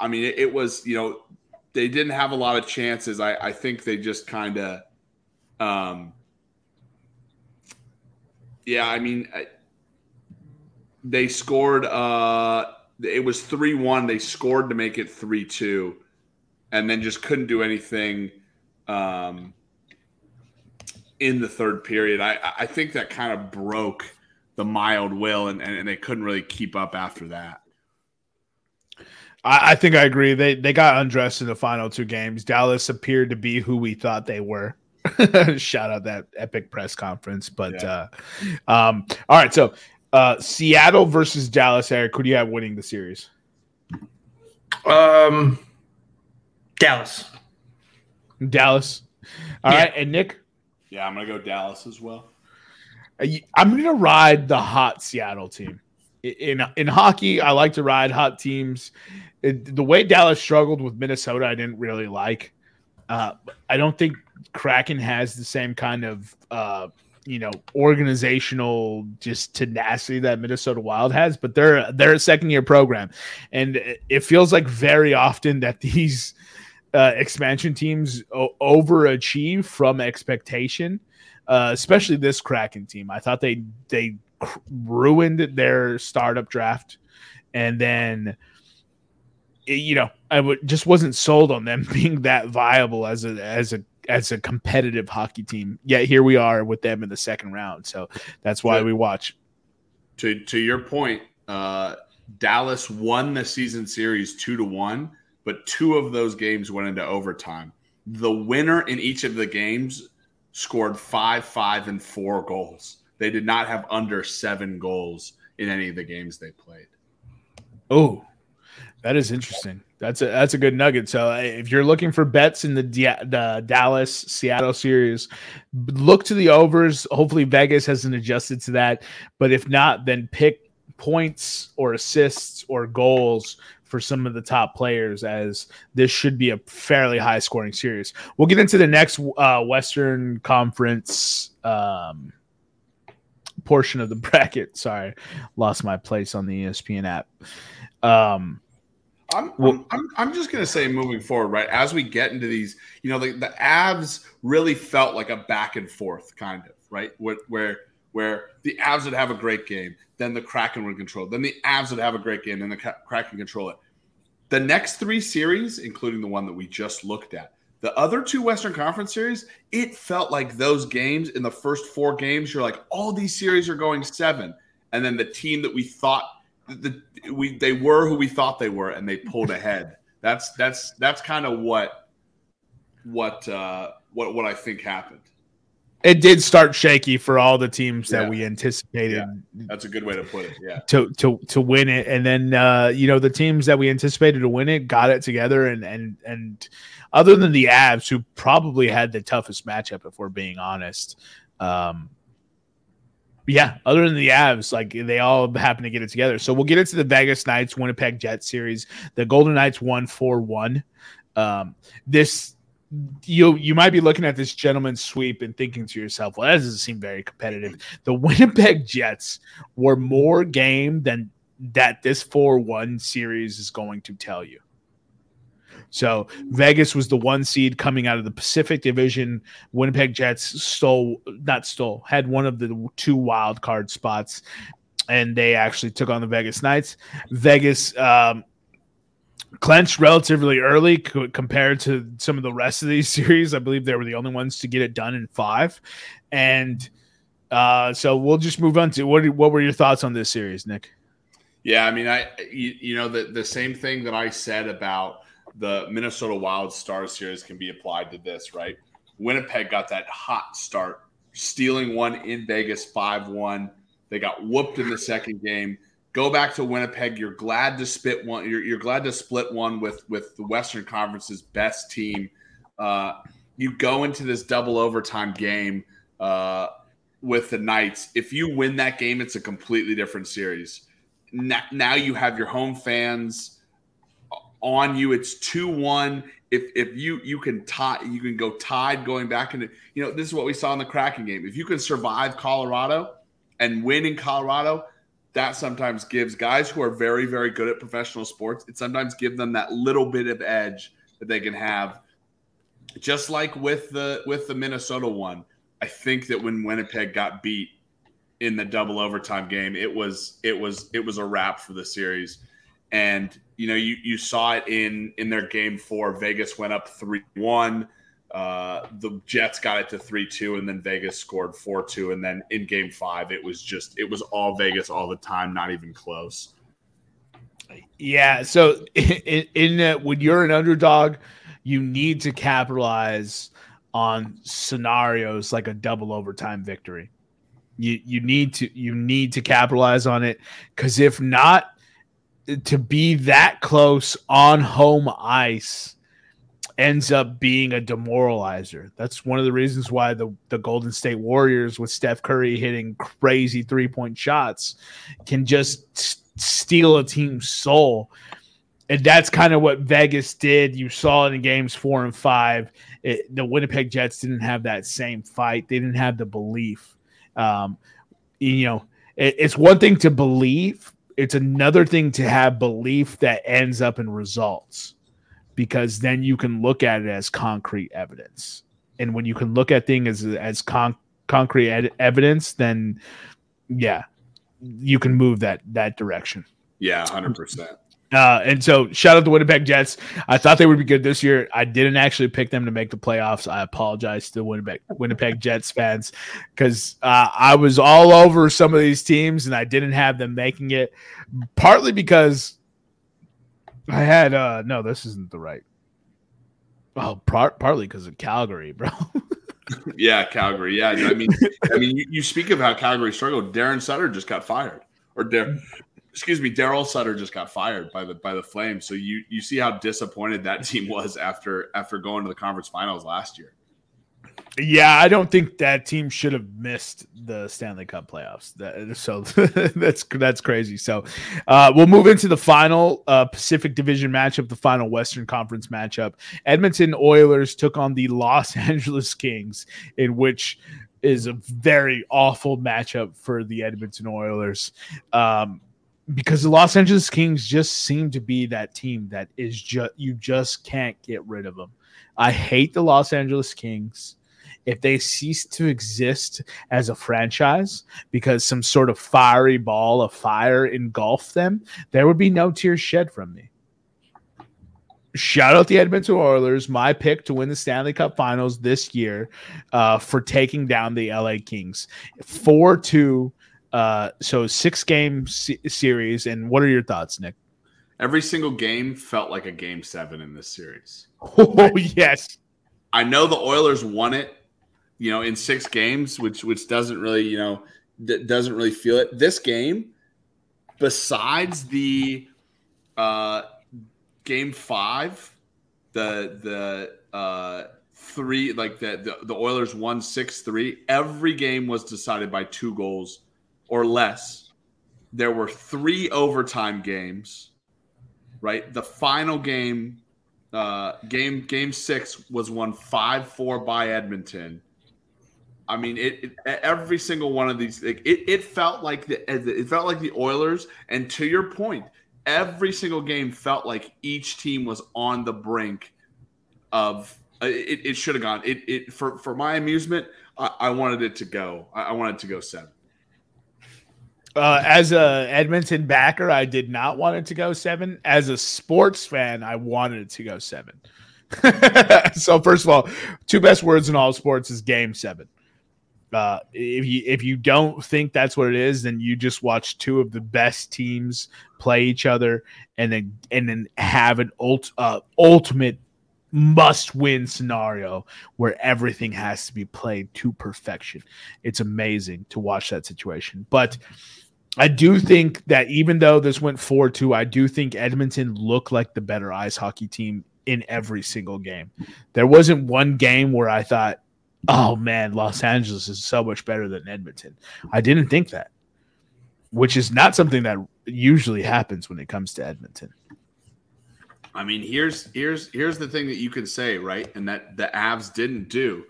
I mean, it was, they didn't have a lot of chances. I think they just kind of, they scored, it was 3-1. They scored to make it 3-2 and then just couldn't do anything in the third period. I think that kind of broke the Mild will, and they couldn't really keep up after that. I think I agree. They got undressed in the final two games. Dallas appeared to be who we thought they were. Shout out that epic press conference. But yeah. All right, so Seattle versus Dallas, Eric, who do you have winning the series? Dallas. All right, and Nick? Yeah, I'm going to go Dallas as well. I'm going to ride the hot Seattle team. In hockey, I like to ride hot teams. The way Dallas struggled with Minnesota, I didn't really like. I don't think Kraken has the same kind of organizational just tenacity that Minnesota Wild has, but they're a second-year program. And it feels like very often that these expansion teams overachieve from expectation, especially this Kraken team. I thought they ruined their startup draft, and then I just wasn't sold on them being that viable as a competitive hockey team. Yet here we are with them in the second round. So that's why we watch. To your point, Dallas won the season series 2-1, but two of those games went into overtime. The winner in each of the games scored 5, 5, and 4 goals. They did not have under 7 goals in any of the games they played. Oh, that is interesting. That's a good nugget. So if you're looking for bets in the Dallas-Seattle series, look to the overs. Hopefully Vegas hasn't adjusted to that. But if not, then pick points or assists or goals for some of the top players, as this should be a fairly high-scoring series. We'll get into the next Western Conference portion of the bracket. Sorry, lost my place on the ESPN app. I'm just going to say moving forward, right, as we get into these, the Avs really felt like a back and forth kind of, right, where the Avs would have a great game, then the Kraken would control it, then the Avs would have a great game, then the Kraken control it. The next three series, including the one that we just looked at, the other two Western Conference series, it felt like those games in the first four games, you're like, all these series are going seven. And then the team that we thought they were who we thought they were, and they pulled ahead. That's kind of what I think happened. It did start shaky for all the teams that we anticipated. Yeah. That's a good way to put it. Yeah, to win it, and then the teams that we anticipated to win it got it together, and other than the Avs, who probably had the toughest matchup, if we're being honest. Yeah, other than the Avs, they all happen to get it together. So we'll get into the Vegas Knights-Winnipeg Jets series. The Golden Knights won 4-1. You might be looking at this gentleman's sweep and thinking to yourself, well, that doesn't seem very competitive. The Winnipeg Jets were more game than that this 4-1 series is going to tell you. So Vegas was the one seed coming out of the Pacific Division. Winnipeg Jets had one of the two wild card spots, and they actually took on the Vegas Knights. Vegas clenched relatively early compared to some of the rest of these series. I believe they were the only ones to get it done in five. And so we'll just move on to what were your thoughts on this series, Nick? Yeah, I mean, the same thing that I said about the Minnesota Wild Stars series can be applied to this, right? Winnipeg got that hot start, stealing one in Vegas 5-1. They got whooped in the second game. Go back to Winnipeg. You're glad to split one. You're glad to split one with the Western Conference's best team. You go into this double overtime game with the Knights. If you win that game, it's a completely different series. Now you have your home fans on you. It's 2-1. If you can go tied going back into, you know, this is what we saw in the Kraken game. If you can survive Colorado and win in Colorado, that sometimes gives guys who are very, very good at professional sports, it sometimes gives them that little bit of edge that they can have. Just like with the Minnesota one, I think that when Winnipeg got beat in the double overtime game, it was a wrap for the series. And you know, you saw it in their game four. Vegas went up 3-1. The Jets got it to 3-2, and then Vegas scored 4-2. And then in game five, it was all Vegas all the time, not even close. Yeah. So when you're an underdog, you need to capitalize on scenarios like a double overtime victory. You need to capitalize on it, because if not, to be that close on home ice ends up being a demoralizer. That's one of the reasons why the Golden State Warriors, with Steph Curry hitting crazy three-point shots, can just steal a team's soul. And that's kind of what Vegas did. You saw it in games 4 and 5. The Winnipeg Jets didn't have that same fight. They didn't have the belief. You know, it's one thing to believe. It's another thing to have belief that ends up in results, because then you can look at it as concrete evidence. And when you can look at things as concrete evidence, then yeah, you can move that direction. Yeah, 100%. And so shout out to Winnipeg Jets. I thought they would be good this year. I didn't actually pick them to make the playoffs. I apologize to the Winnipeg Jets fans, because I was all over some of these teams and I didn't have them making it, partly because I had no, this isn't the right. Well, partly because of Calgary, bro. Yeah, Calgary. Yeah, I mean, you speak of how Calgary struggled. Darren Sutter just got fired, Daryl Sutter just got fired by the Flames. So you see how disappointed that team was after going to the conference finals last year. Yeah, I don't think that team should have missed the Stanley Cup playoffs. So that's crazy. So we'll move into the final Pacific Division matchup, the final Western Conference matchup. Edmonton Oilers took on the Los Angeles Kings, in which is a very awful matchup for the Edmonton Oilers, because the Los Angeles Kings just seem to be that team that is you just can't get rid of them. I hate the Los Angeles Kings if they cease to exist as a franchise because some sort of fiery ball of fire engulfed them. There would be no tears shed from me. Shout out the Edmonton Oilers, my pick to win the Stanley Cup Finals this year, for taking down the LA Kings 4-2. So 6-game series. And what are your thoughts, Nick? Every single game felt like a game 7 in this series. Oh, yes. I know the Oilers won it, you know, in 6 games, which doesn't really, you know, doesn't really feel it. This game, besides the game 5, the Oilers won 6-3. Every game was decided by 2 goals or less. There were 3 overtime games. Right, the final game Game six was won 5-4 by Edmonton. I mean, every single one of these. It felt like the Oilers. And to your point, every single game felt like each team was on the brink of. It should have gone. For my amusement, I wanted it to go. I wanted it to go seven. As a Edmonton backer, I did not want it to go seven. As a sports fan, I wanted it to go seven. So first of all, two best words in all sports is game seven. If you don't think that's what it is, then you just watch two of the best teams play each other, and then have an ultimate must-win scenario where everything has to be played to perfection. It's amazing to watch that situation. But I do think that even though this went 4-2, I do think Edmonton looked like the better ice hockey team in every single game. There wasn't one game where I thought, oh, man, Los Angeles is so much better than Edmonton. I didn't think that, which is not something that usually happens when it comes to Edmonton. I mean, here's the thing that you can say, right? And that the Avs didn't do.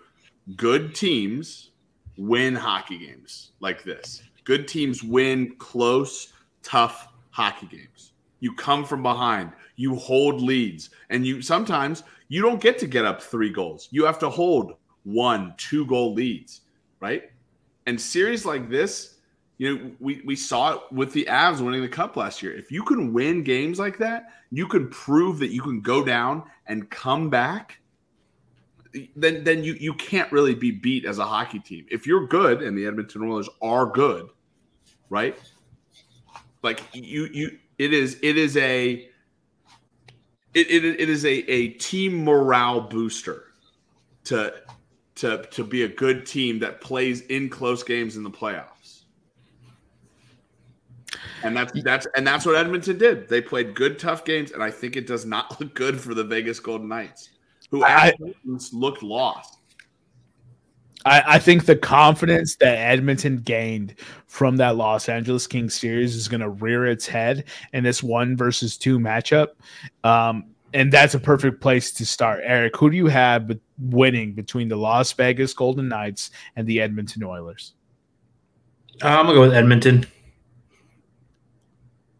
Good teams win hockey games like this. Good teams win close, tough hockey games. You come from behind, you hold leads, and you sometimes you don't get to get up 3 goals. You have to hold 1-2 goal leads, right? And series like this, you know, we saw it with the Avs winning the Cup last year. If you can win games like that, you can prove that you can go down and come back, then you can't really be beat as a hockey team. If you're good, and the Edmonton Oilers are good, right? Like it is a team morale booster to be a good team that plays in close games in the playoffs. And that's what Edmonton did. They played good, tough games, and I think it does not look good for the Vegas Golden Knights, who looked lost. I think the confidence that Edmonton gained from that Los Angeles Kings series is going to rear its head in this 1-2 matchup, and that's a perfect place to start. Eric, who do you have winning between the Las Vegas Golden Knights and the Edmonton Oilers? I'm going to go with Edmonton.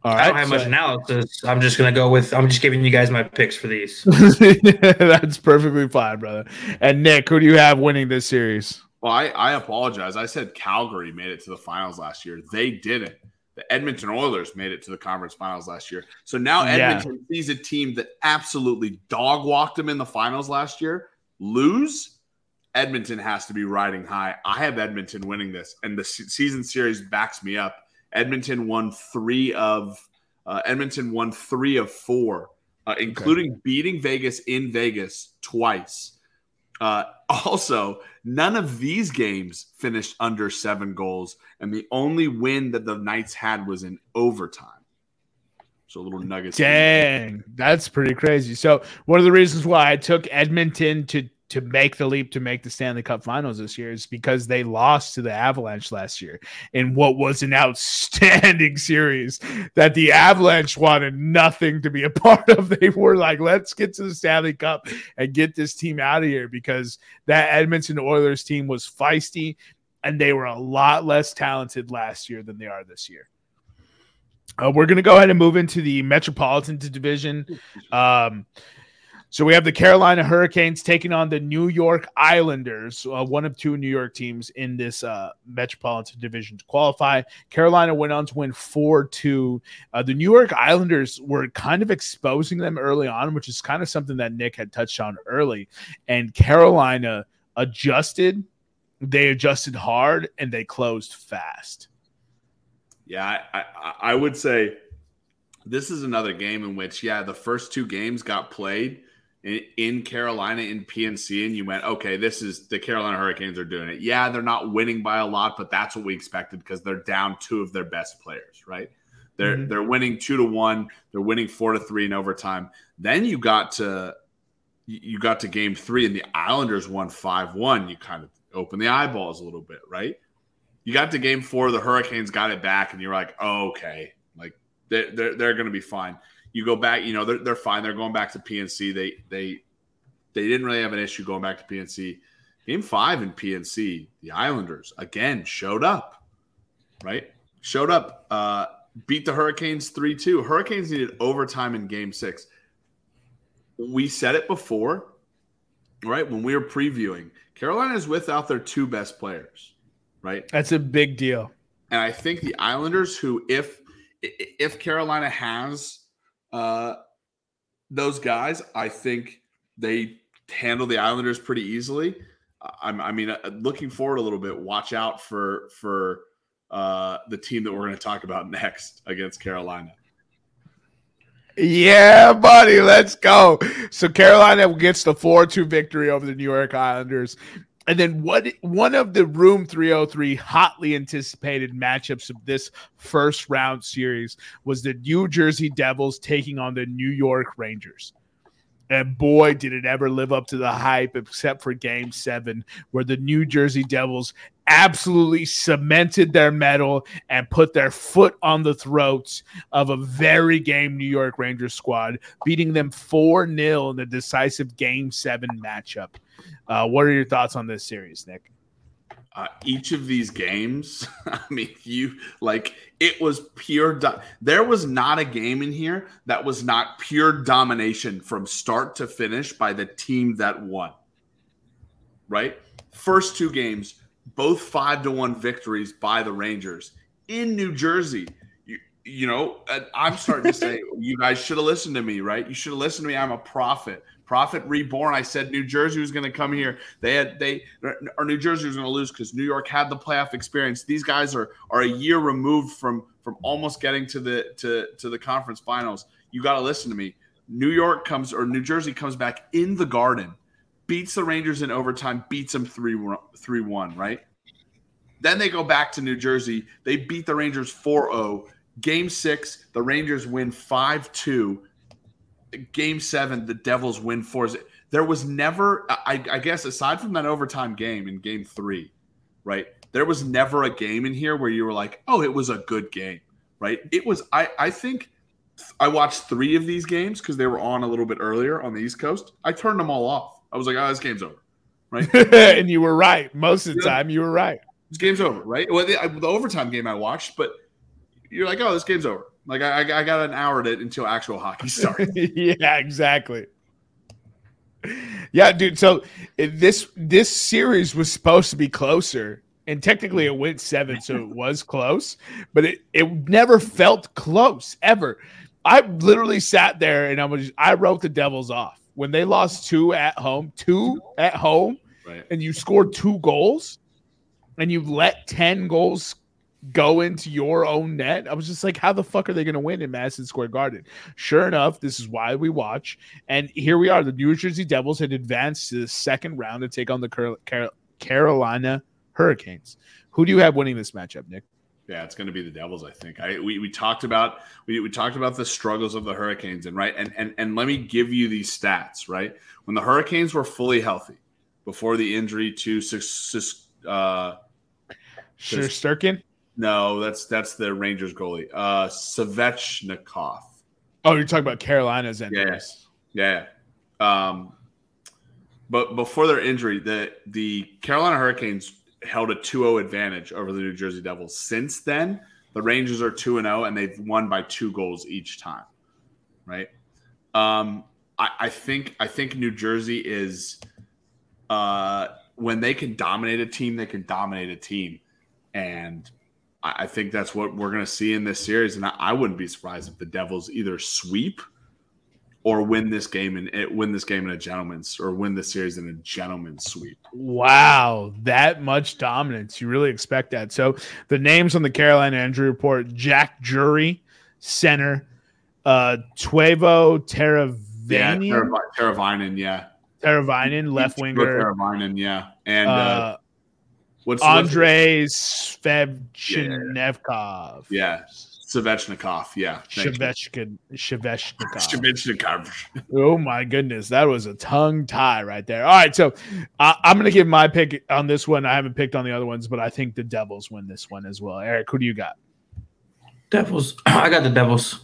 All right, I don't have much analysis. I'm just going to go with – I'm just giving you guys my picks for these. That's perfectly fine, brother. And, Nick, who do you have winning this series? Well, I apologize. I said Calgary made it to the finals last year. They didn't. The Edmonton Oilers made it to the conference finals last year. So now Edmonton sees a team that absolutely dog-walked them in the finals last year. Lose? Edmonton has to be riding high. I have Edmonton winning this, and the season series backs me up. Edmonton won three of four, including beating Vegas in Vegas twice. Also, none of these games finished under 7 goals, and the only win that the Knights had was in overtime. So a little nugget. Dang, that's pretty crazy. So one of the reasons why I took Edmonton to make the leap to make the Stanley Cup Finals this year is because they lost to the Avalanche last year in what was an outstanding series that the Avalanche wanted nothing to be a part of. They were like, let's get to the Stanley Cup and get this team out of here, because that Edmonton Oilers team was feisty and they were a lot less talented last year than they are this year. We're going to go ahead and move into the Metropolitan Division. So we have the Carolina Hurricanes taking on the New York Islanders, one of two New York teams in this Metropolitan Division to qualify. Carolina went on to win 4-2. The New York Islanders were kind of exposing them early on, which is kind of something that Nick had touched on early. And Carolina adjusted. They adjusted hard, and they closed fast. Yeah, I would say this is another game in which, the first 2 games got played in Carolina, in PNC, and you went, okay, this is the Carolina Hurricanes are doing it. Yeah, they're not winning by a lot, but that's what we expected because they're down 2 of their best players, right? They're winning 2-1, they're winning 4-3 in overtime. Then you got to game 3 and the Islanders won 5-1. You kind of open the eyeballs a little bit, right? You got to game 4, the Hurricanes got it back, and you're like, oh, okay, like They're going to be fine. You go back, you know, they're fine. They're going back to PNC. They didn't really have an issue going back to PNC. Game 5 in PNC, the Islanders, again, showed up, right? Showed up, beat the Hurricanes 3-2. Hurricanes needed overtime in Game 6. We said it before, right, when we were previewing. Carolina is without their two best players, right? That's a big deal. And I think the Islanders, who if Carolina has those guys, I think they handle the Islanders pretty easily. I mean, looking forward a little bit, watch out for the team that we're going to talk about next against Carolina. Yeah, buddy, let's go. So Carolina gets the 4-2 victory over the New York Islanders. And then one of the Room 303 hotly anticipated matchups of this first round series was the New Jersey Devils taking on the New York Rangers. And boy, did it ever live up to the hype, except for Game 7, where the New Jersey Devils absolutely cemented their medal and put their foot on the throats of a very game New York Rangers squad, beating them 4-0 in the decisive Game 7 matchup. What are your thoughts on this series, Nick? Each of these games, I mean, it was pure. There was not a game in here that was not pure domination from start to finish by the team that won. Right? First two games, both 5-1 victories by the Rangers in New Jersey. You know, I'm starting to say, you guys should have listened to me, right? You should have listened to me. I'm a prophet. Prophet reborn. I said New Jersey was going to come here. New Jersey was going to lose because New York had the playoff experience. These guys are a year removed from almost getting to the conference finals. You got to listen to me. New Jersey comes back in the Garden, beats the Rangers in overtime, beats them 3-1, right? Then they go back to New Jersey. They beat the Rangers 4-0. Game 6, the Rangers win 5-2. Game 7, the Devils win 4-0. There was never, I guess, aside from that overtime game in Game 3, right, there was never a game in here where you were like, oh, it was a good game, right? It was, I think I watched 3 of these games because they were on a little bit earlier on the East Coast. I turned them all off. I was like, oh, this game's over, right? And you were right. Most of the time, you were right. This game's over, right? Well, the overtime game I watched, but you're like, oh, this game's over. Like, I got an hour to until actual hockey starts. Yeah, exactly. Yeah, dude. So this series was supposed to be closer, and technically it went 7, so it was close. But it never felt close ever. I literally sat there and I wrote the Devils off when they lost 2 at home, right. And you scored 2 goals, and you let 10 goals go into your own net. I was just like, how the fuck are they going to win in Madison Square Garden? Sure enough, this is why we watch. And here we are. The New Jersey Devils had advanced to the second round to take on the Carolina Hurricanes. Who do you have winning this matchup, Nick? Yeah, it's going to be the Devils, I think. We talked about the struggles of the Hurricanes, and right, and let me give you these stats, right? When the Hurricanes were fully healthy before the injury to Shesterkin? No, that's the Rangers goalie, Svechnikov. Oh, you're talking about Carolina's end. Yes, yeah. But before their injury, the Carolina Hurricanes held a 2-0 advantage over the New Jersey Devils. Since then, the Rangers are 2-0, and they've won by 2 goals each time. Right? I think New Jersey is when they can dominate a team, they can dominate a team, and I think that's what we're going to see in this series, and I wouldn't be surprised if the Devils either sweep or win this series in a gentleman's sweep. Wow, that much dominance. You really expect that. So the names on the Carolina injury report: Jack Drury, center, Tuovo Teravainen. Yeah, Teravainen, yeah. Teravainen, left winger. Teravainen, yeah. And Andrei Svechnikov. Yeah. Svechnikov. Yeah. Svechnikov. Oh, my goodness. That was a tongue tie right there. All right. So I'm going to give my pick on this one. I haven't picked on the other ones, but I think the Devils win this one as well. Eric, who do you got? Devils. I got the Devils.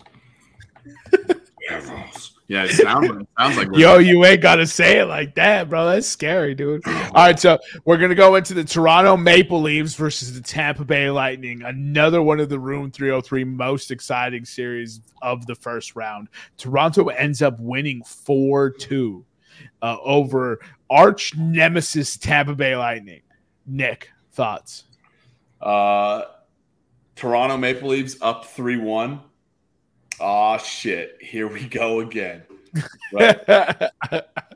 Devils. Yeah, it sounds like. Yo, you ain't gotta say it like that, bro. That's scary, dude. All right, so we're gonna go into the Toronto Maple Leafs versus the Tampa Bay Lightning. Another one of the Room 303 most exciting series of the first round. Toronto ends up winning 4-2 over arch nemesis Tampa Bay Lightning. Nick, thoughts? Toronto Maple Leafs up 3-1. Ah, shit. Here we go again. But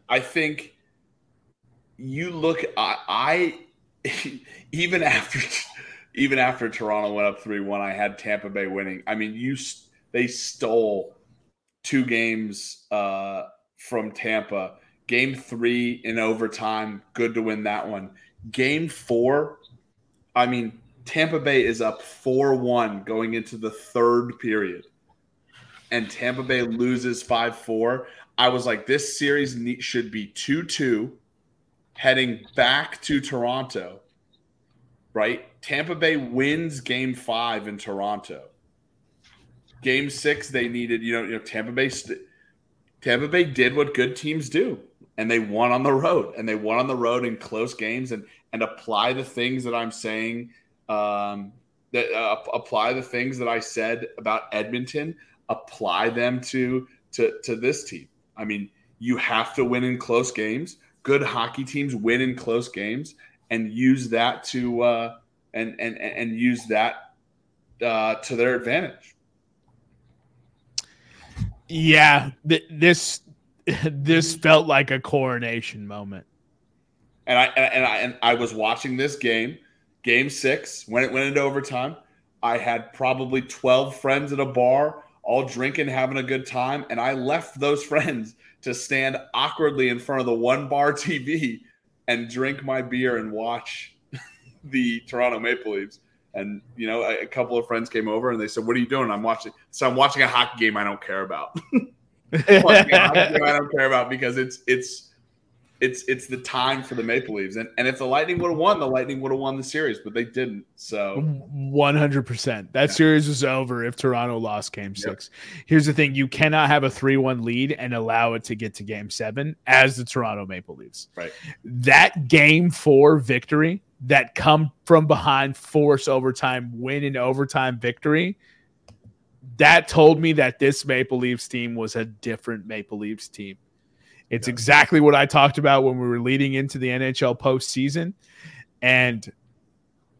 I think you look – I even after Toronto went up 3-1, I had Tampa Bay winning. I mean, they stole two games from Tampa. Game 3 in overtime, good to win that one. Game 4, I mean, Tampa Bay is up 4-1 going into the third period. And Tampa Bay loses 5-4. I was like, this series should be 2-2 heading back to Toronto, right? Tampa Bay wins game 5 in Toronto. Game 6, they needed, Tampa Bay did what good teams do, and they won on the road. And they won on the road in close games and apply the things that I'm saying, apply the things that I said about Edmonton. Apply them to this team. I mean, you have to win in close games. Good hockey teams win in close games, and use that to and use that to their advantage. Yeah, this felt like a coronation moment. And I was watching this game, Game 6, when it went into overtime. I had probably 12 friends at a bar, all drinking, having a good time, and I left those friends to stand awkwardly in front of the one-bar TV and drink my beer and watch the Toronto Maple Leafs. And, a couple of friends came over, and they said, what are you doing? I'm watching a hockey game I don't care about. I'm watching a hockey game I don't care about because it's the time for the Maple Leafs. And if the Lightning would have won, the Lightning would have won the series, but they didn't. So 100%. That series was over if Toronto lost game 6. Here's the thing. You cannot have a 3-1 lead and allow it to get to game 7 as the Toronto Maple Leafs. Right. That game 4 victory, that come from behind force overtime win and overtime victory, that told me that this Maple Leafs team was a different Maple Leafs team. It's exactly what I talked about when we were leading into the NHL postseason, and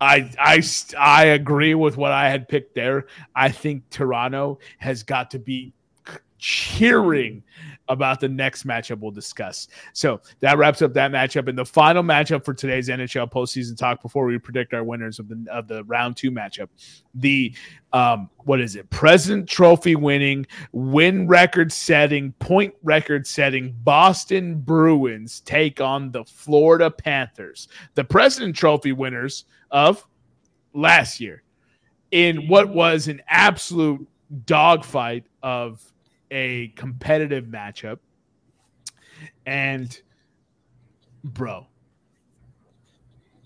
I agree with what I had picked there. I think Toronto has got to be cheering about the next matchup we'll discuss. So that wraps up that matchup, and the final matchup for today's NHL postseason talk before we predict our winners of the round 2 matchup. The President Trophy winning, point record setting Boston Bruins take on the Florida Panthers, the President Trophy winners of last year, in what was an absolute dogfight of a competitive matchup. And bro,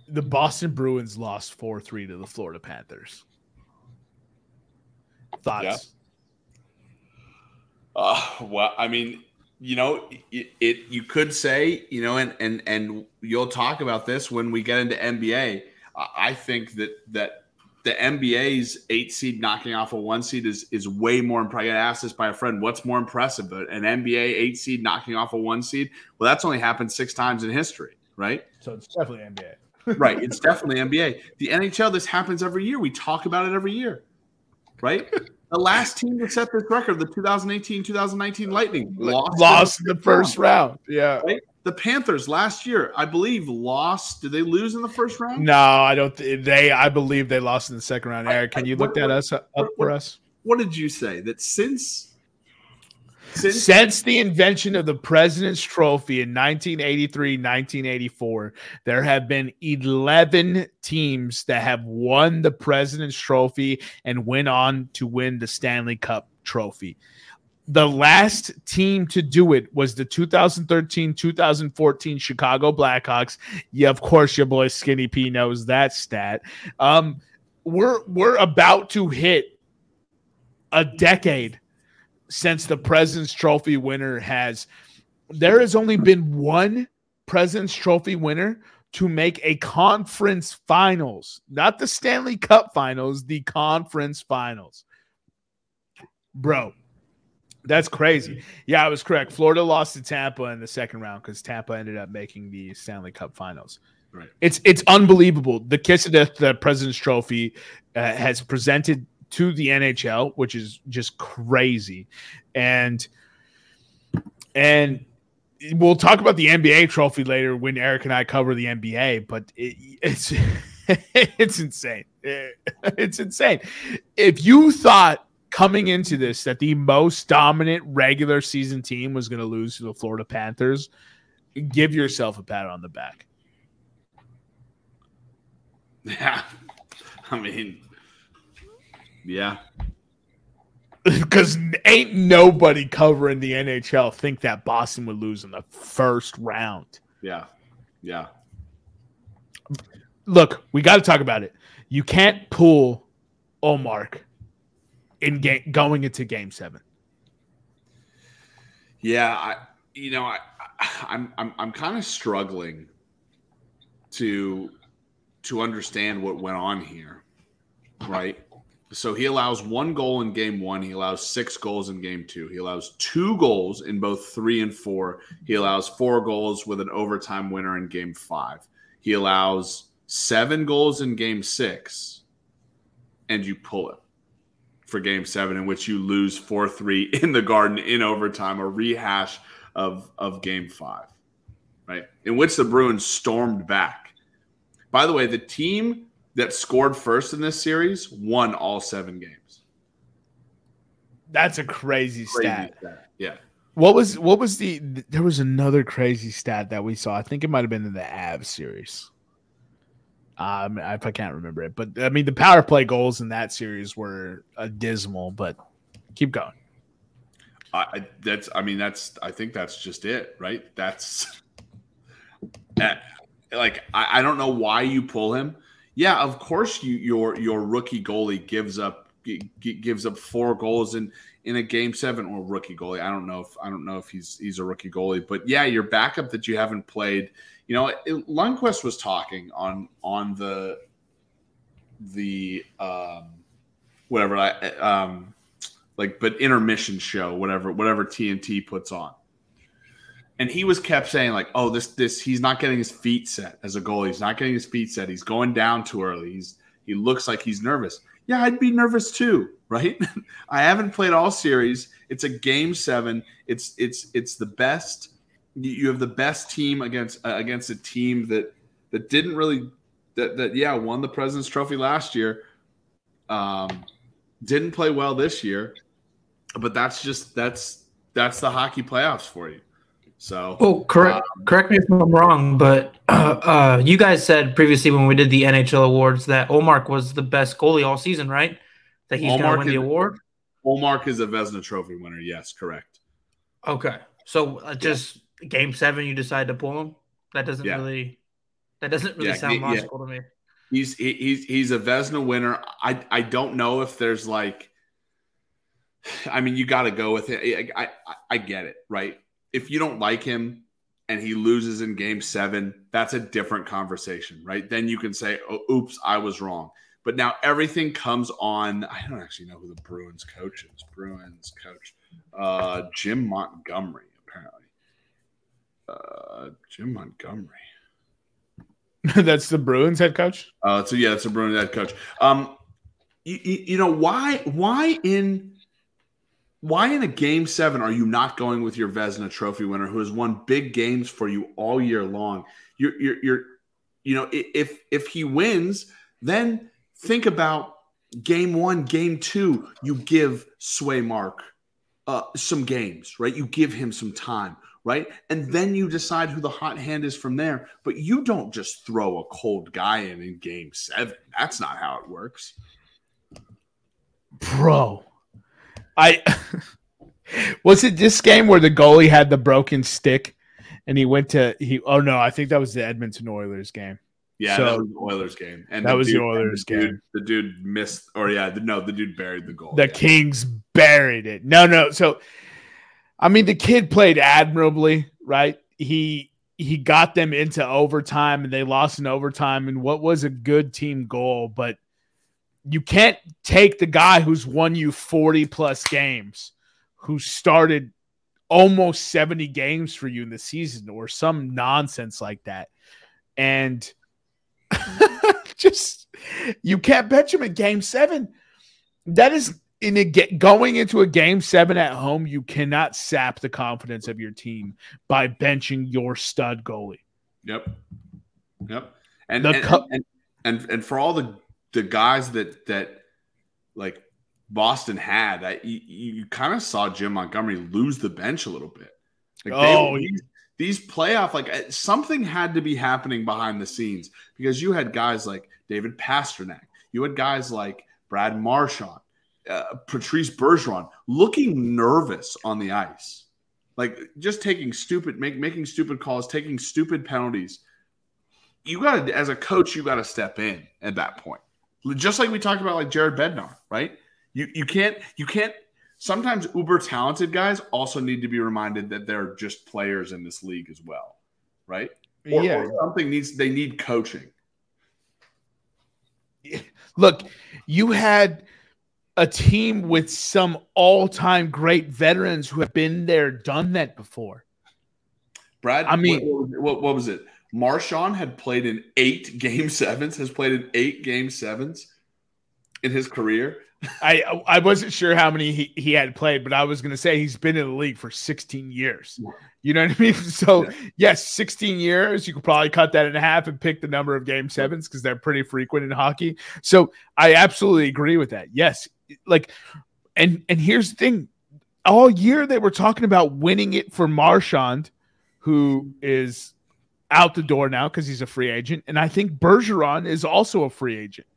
the Boston Bruins lost 4-3 to the Florida Panthers. Thoughts? Yeah. Well, I mean, you could say, and you'll talk about this when we get into NBA. I think that the NBA's 8 seed knocking off a 1 seed is way more impressive. I got asked this by a friend, what's more impressive, an NBA 8 seed knocking off a 1 seed? Well, that's only happened 6 times in history, right? So it's definitely NBA. Right, it's definitely NBA. The NHL, this happens every year. We talk about it every year, right? The last team to set this record, the 2018-2019 Lightning, lost in the first round. Yeah. Right? The Panthers last year, I believe, lost. Did they lose in the first round? No, I don't. I believe they lost in the second round. Eric, can you look that up for us? What did you say? That since the invention of the President's Trophy in 1983, 1984, there have been 11 teams that have won the President's Trophy and went on to win the Stanley Cup trophy. The last team to do it was the 2013-2014 Chicago Blackhawks. Yeah, of course, your boy Skinny P knows that stat. We're about to hit a decade since the President's Trophy winner has. There has only been one President's Trophy winner to make a conference finals, not the Stanley Cup finals, the conference finals. Bro, that's crazy. Yeah, I was correct. Florida lost to Tampa in the second round because Tampa ended up making the Stanley Cup finals. Right. It's unbelievable. The kiss of death, the President's Trophy has presented to the NHL, which is just crazy. And we'll talk about the NBA trophy later when Eric and I cover the NBA, but it's it's insane. It's insane. If you thought coming into this that the most dominant regular season team was going to lose to the Florida Panthers, give yourself a pat on the back. Yeah. I mean, yeah. Because ain't nobody covering the NHL think that Boston would lose in the first round. Yeah, yeah. Look, we got to talk about it. You can't pull Ullmark in going into Game 7. Yeah, I'm kind of struggling to understand what went on here, right? So he allows one goal in game one. He allows 6 goals in game two. He allows 2 goals in both 3 and 4. He allows 4 goals with an overtime winner in game 5. He allows 7 goals in game 6. And you pull it for game 7, in which you lose 4-3 in the Garden in overtime, a rehash of game 5, right? In which the Bruins stormed back. By the way, the team that scored first in this series won all 7 games. That's a crazy stat. Yeah. What was there was another crazy stat that we saw. I think it might have been in the Avs series. If I can't remember it, but I mean the power play goals in that series were dismal. But keep going. I think that's just it, right? That's I don't know why you pull him. Yeah, of course your rookie goalie gives up 4 goals in a game 7, or rookie goalie. I don't know if he's a rookie goalie, but yeah, your backup that you haven't played. You know, Lundqvist was talking on the whatever intermission show, whatever TNT puts on. And he was kept saying like, "Oh, this he's not getting his feet set as a goalie. He's not getting his feet set. He's going down too early. He looks like he's nervous." Yeah, I'd be nervous too, right? I haven't played all series. It's a game 7. It's the best. You have the best team against a team that didn't really that won the President's Trophy last year. Didn't play well this year, but that's the hockey playoffs for you. So, correct me if I'm wrong, but you guys said previously when we did the NHL awards that Ullmark was the best goalie all season, right? That he's going to win the award? Ullmark is a Vezina Trophy winner. Yes, correct. Okay. So, just game 7 you decide to pull him? That doesn't really sound logical to me. He's a Vezina winner. I don't know if there's like – I mean, you got to go with it. I get it, right? If you don't like him and he loses in game 7, that's a different conversation, right? Then you can say, "Oh, oops, I was wrong." But now everything comes on. I don't actually know who the Bruins coach is. Bruins coach, Jim Montgomery, apparently. Jim Montgomery. That's the Bruins head coach? That's the Bruins head coach. You know, why in a game 7 are you not going with your Vezina Trophy winner who has won big games for you all year long? If he wins, then think about game 1, game 2. You give Swaymark some games, right? You give him some time, right? And then you decide who the hot hand is from there. But you don't just throw a cold guy in game 7. That's not how it works. Bro. Was it this game where the goalie had the broken stick and he went to I think that was the Edmonton Oilers game Yeah, so that was the Oilers game. And that was the Oilers game. The dude missed, or the dude buried the goal. The Kings buried it. No. So, I mean, the kid played admirably, right? He got them into overtime, and they lost in overtime. And what was a good team goal, but you can't take the guy who's won you 40-plus games, who started almost 70 games for you in the season or some nonsense like that. And just you can't bench him in Game 7. That is going into a Game 7 at home, you cannot sap the confidence of your team by benching your stud goalie. Yep. And for all the guys that like Boston had, you kind of saw Jim Montgomery lose the bench a little bit. Like these playoff, like something had to be happening behind the scenes, because you had guys like David Pastrnak, you had guys like Brad Marchand, Patrice Bergeron looking nervous on the ice, like just making stupid calls, taking stupid penalties. You got to, as a coach, you got to step in at that point. Just like we talked about, like Jared Bednar, right? You can't. Sometimes uber talented guys also need to be reminded that they're just players in this league as well, right? Or something they need coaching. Look, you had a team with some all-time great veterans who have been there, done that before. Brad, I mean, what was it? Marchand had played in 8 Game 7s, in his career. I wasn't sure how many he had played, but I was going to say he's been in the league for 16 years. You know what I mean? So, yes, 16 years. You could probably cut that in half and pick the number of Game 7s because they're pretty frequent in hockey. So, I absolutely agree with that. Yes. Like, and here's the thing. All year they were talking about winning it for Marchand, who is out the door now because he's a free agent. And I think Bergeron is also a free agent.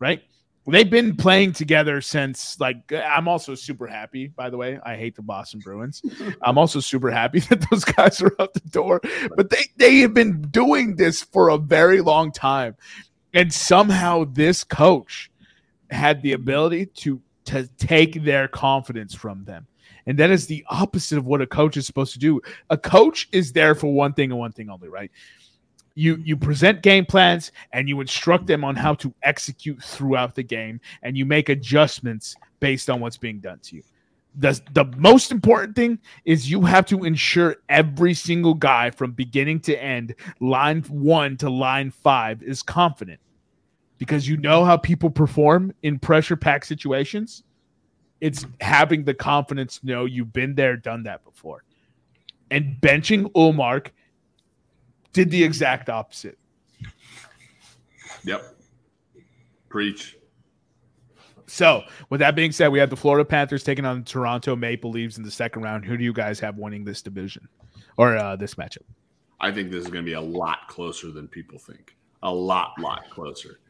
Right? They've been playing together since, like, I'm also super happy, by the way. I hate the Boston Bruins. I'm also super happy that those guys are out the door. But they have been doing this for a very long time. And somehow this coach had the ability to take their confidence from them. And that is the opposite of what a coach is supposed to do. A coach is there for one thing and one thing only, right? You present game plans and you instruct them on how to execute throughout the game, and you make adjustments based on what's being done to you. The most important thing is you have to ensure every single guy from beginning to end, line 1 to line 5, is confident, because you know how people perform in pressure-packed situations. It's having the confidence to know you've been there, done that before. And benching Ullmark did the exact opposite. Yep. Preach. So, with that being said, we have the Florida Panthers taking on the Toronto Maple Leafs in the second round. Who do you guys have winning this division or this matchup? I think this is going to be a lot closer than people think. A lot closer.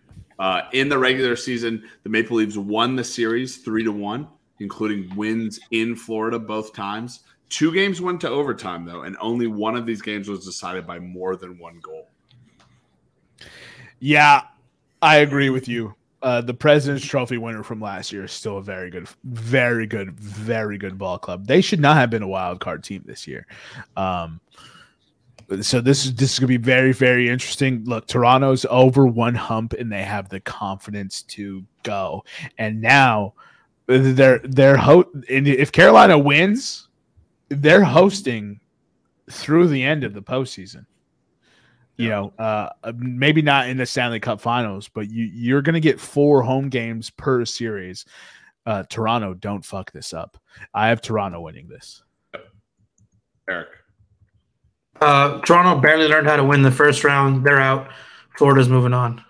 In the regular season, the Maple Leafs won the series 3-1, including wins in Florida both times. 2 games went to overtime, though, and only one of these games was decided by more than one goal. Yeah, I agree with you. The President's Trophy winner from last year is still a very good ball club. They should not have been a wild card team this year. So this is going to be very, very interesting. Look, Toronto's over one hump, and they have the confidence to go. And now if Carolina wins, they're hosting through the end of the postseason. You know, maybe not in the Stanley Cup Finals, but you're going to get 4 home games per series. Toronto, don't fuck this up. I have Toronto winning this. Eric. Toronto barely learned how to win the first round. They're out. Florida's moving on.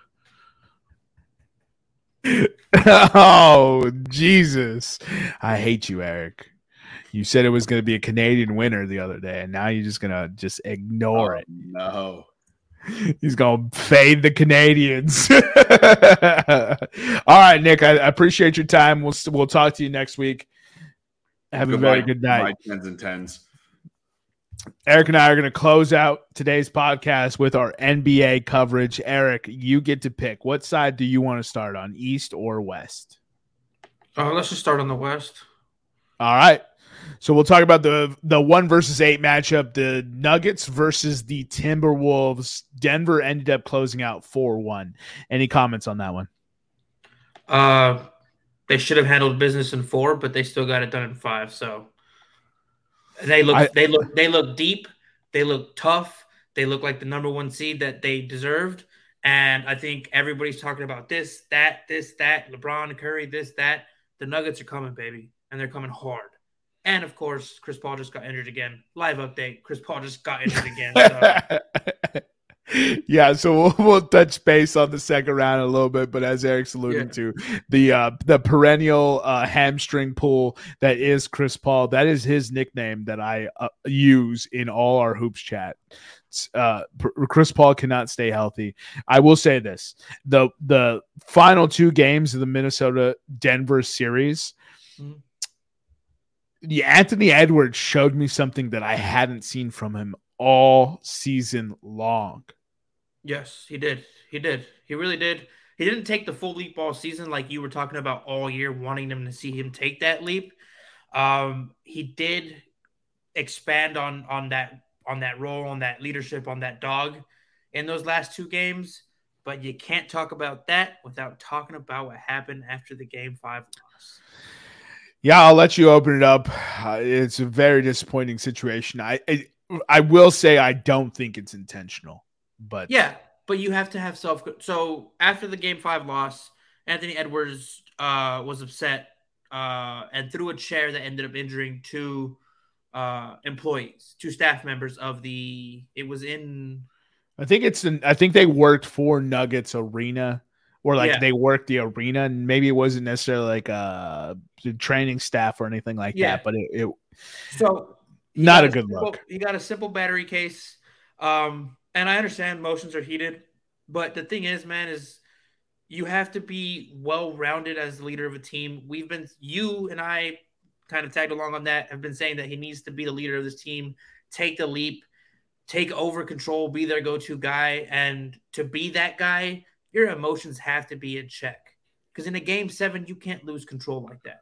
Oh, Jesus. I hate you, Eric. You said it was going to be a Canadian winner the other day, and now you're just going to just ignore it. No. He's going to fade the Canadians. All right, Nick, I appreciate your time. We'll talk to you next week. Have a very good night. 10s and 10s. Eric and I are going to close out today's podcast with our NBA coverage. Eric, you get to pick. What side do you want to start on, East or West? Let's just start on the West. All right. So we'll talk about the 1-8 matchup, the Nuggets versus the Timberwolves. Denver ended up closing out 4-1. Any comments on that one? They should have handled business in 4, but they still got it done in 5. So they look deep. They look tough. They look like the number one seed that they deserved. And I think everybody's talking about this, that, LeBron, Curry, this, that. The Nuggets are coming, baby, and they're coming hard. And, of course, Chris Paul just got injured again. Live update, Chris Paul just got injured again. So. Yeah, so we'll touch base on the second round a little bit, but as Eric's alluding to, the perennial hamstring pull that is Chris Paul, that is his nickname that I use in all our hoops chat. Chris Paul cannot stay healthy. I will say this. The final 2 games of the Minnesota-Denver series, Anthony Edwards showed me something that I hadn't seen from him all season long. Yes, he did. He did. He really did. He didn't take the full leap all season like you were talking about all year, wanting them to see him take that leap. He did expand on that role, on that leadership, on that dog in those last 2 games. But you can't talk about that without talking about what happened after the Game 5 loss. Yeah, I'll let you open it up. It's a very disappointing situation. I will say I don't think it's intentional. But yeah, but you have to have self. So after the Game 5 loss, Anthony Edwards was upset and threw a chair that ended up injuring 2 employees, 2 staff members of the. It was in. I think they worked for Nuggets Arena, or they worked the arena, and maybe it wasn't necessarily like the training staff or anything like that. But it so not a good look. You got a simple battery case, and I understand emotions are heated, but the thing is, man, is you have to be well-rounded as the leader of a team. You and I, kind of tagged along on that, have been saying that he needs to be the leader of this team, take the leap, take over control, be their go-to guy. And to be that guy, your emotions have to be in check. Because in a Game 7, you can't lose control like that.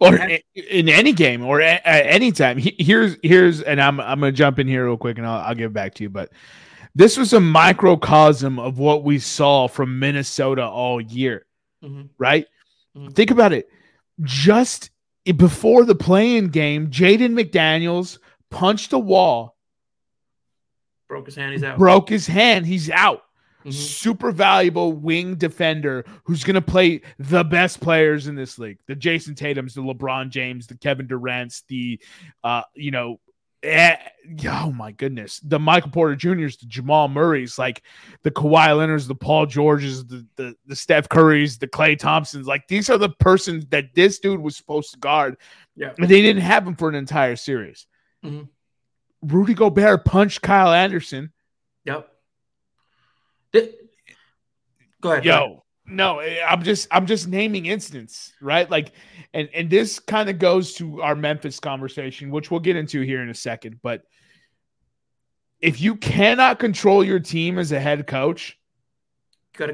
Or in any game or at any time. Here's and I'm going to jump in here real quick and I'll give it back to you. But this was a microcosm of what we saw from Minnesota all year, right? Mm-hmm. Think about it. Just before the play-in game, Jaden McDaniels punched a wall. Broke his hand. He's out. He's out. Mm-hmm. Super valuable wing defender who's going to play the best players in this league. The Jason Tatums, the LeBron James, the Kevin Durant's, the, oh my goodness, the Michael Porter Jr.'s, the Jamal Murray's, like the Kawhi Leonard's, the Paul George's, the Steph Curry's, the Klay Thompson's. Like these are the persons that this dude was supposed to guard. Yeah. And they didn't have him for an entire series. Mm-hmm. Rudy Gobert punched Kyle Anderson. Yep. Go ahead. Yo, no, I'm just naming incidents, right? Like, and this kind of goes to our Memphis conversation, which we'll get into here in a second. But if you cannot control your team as a head coach, you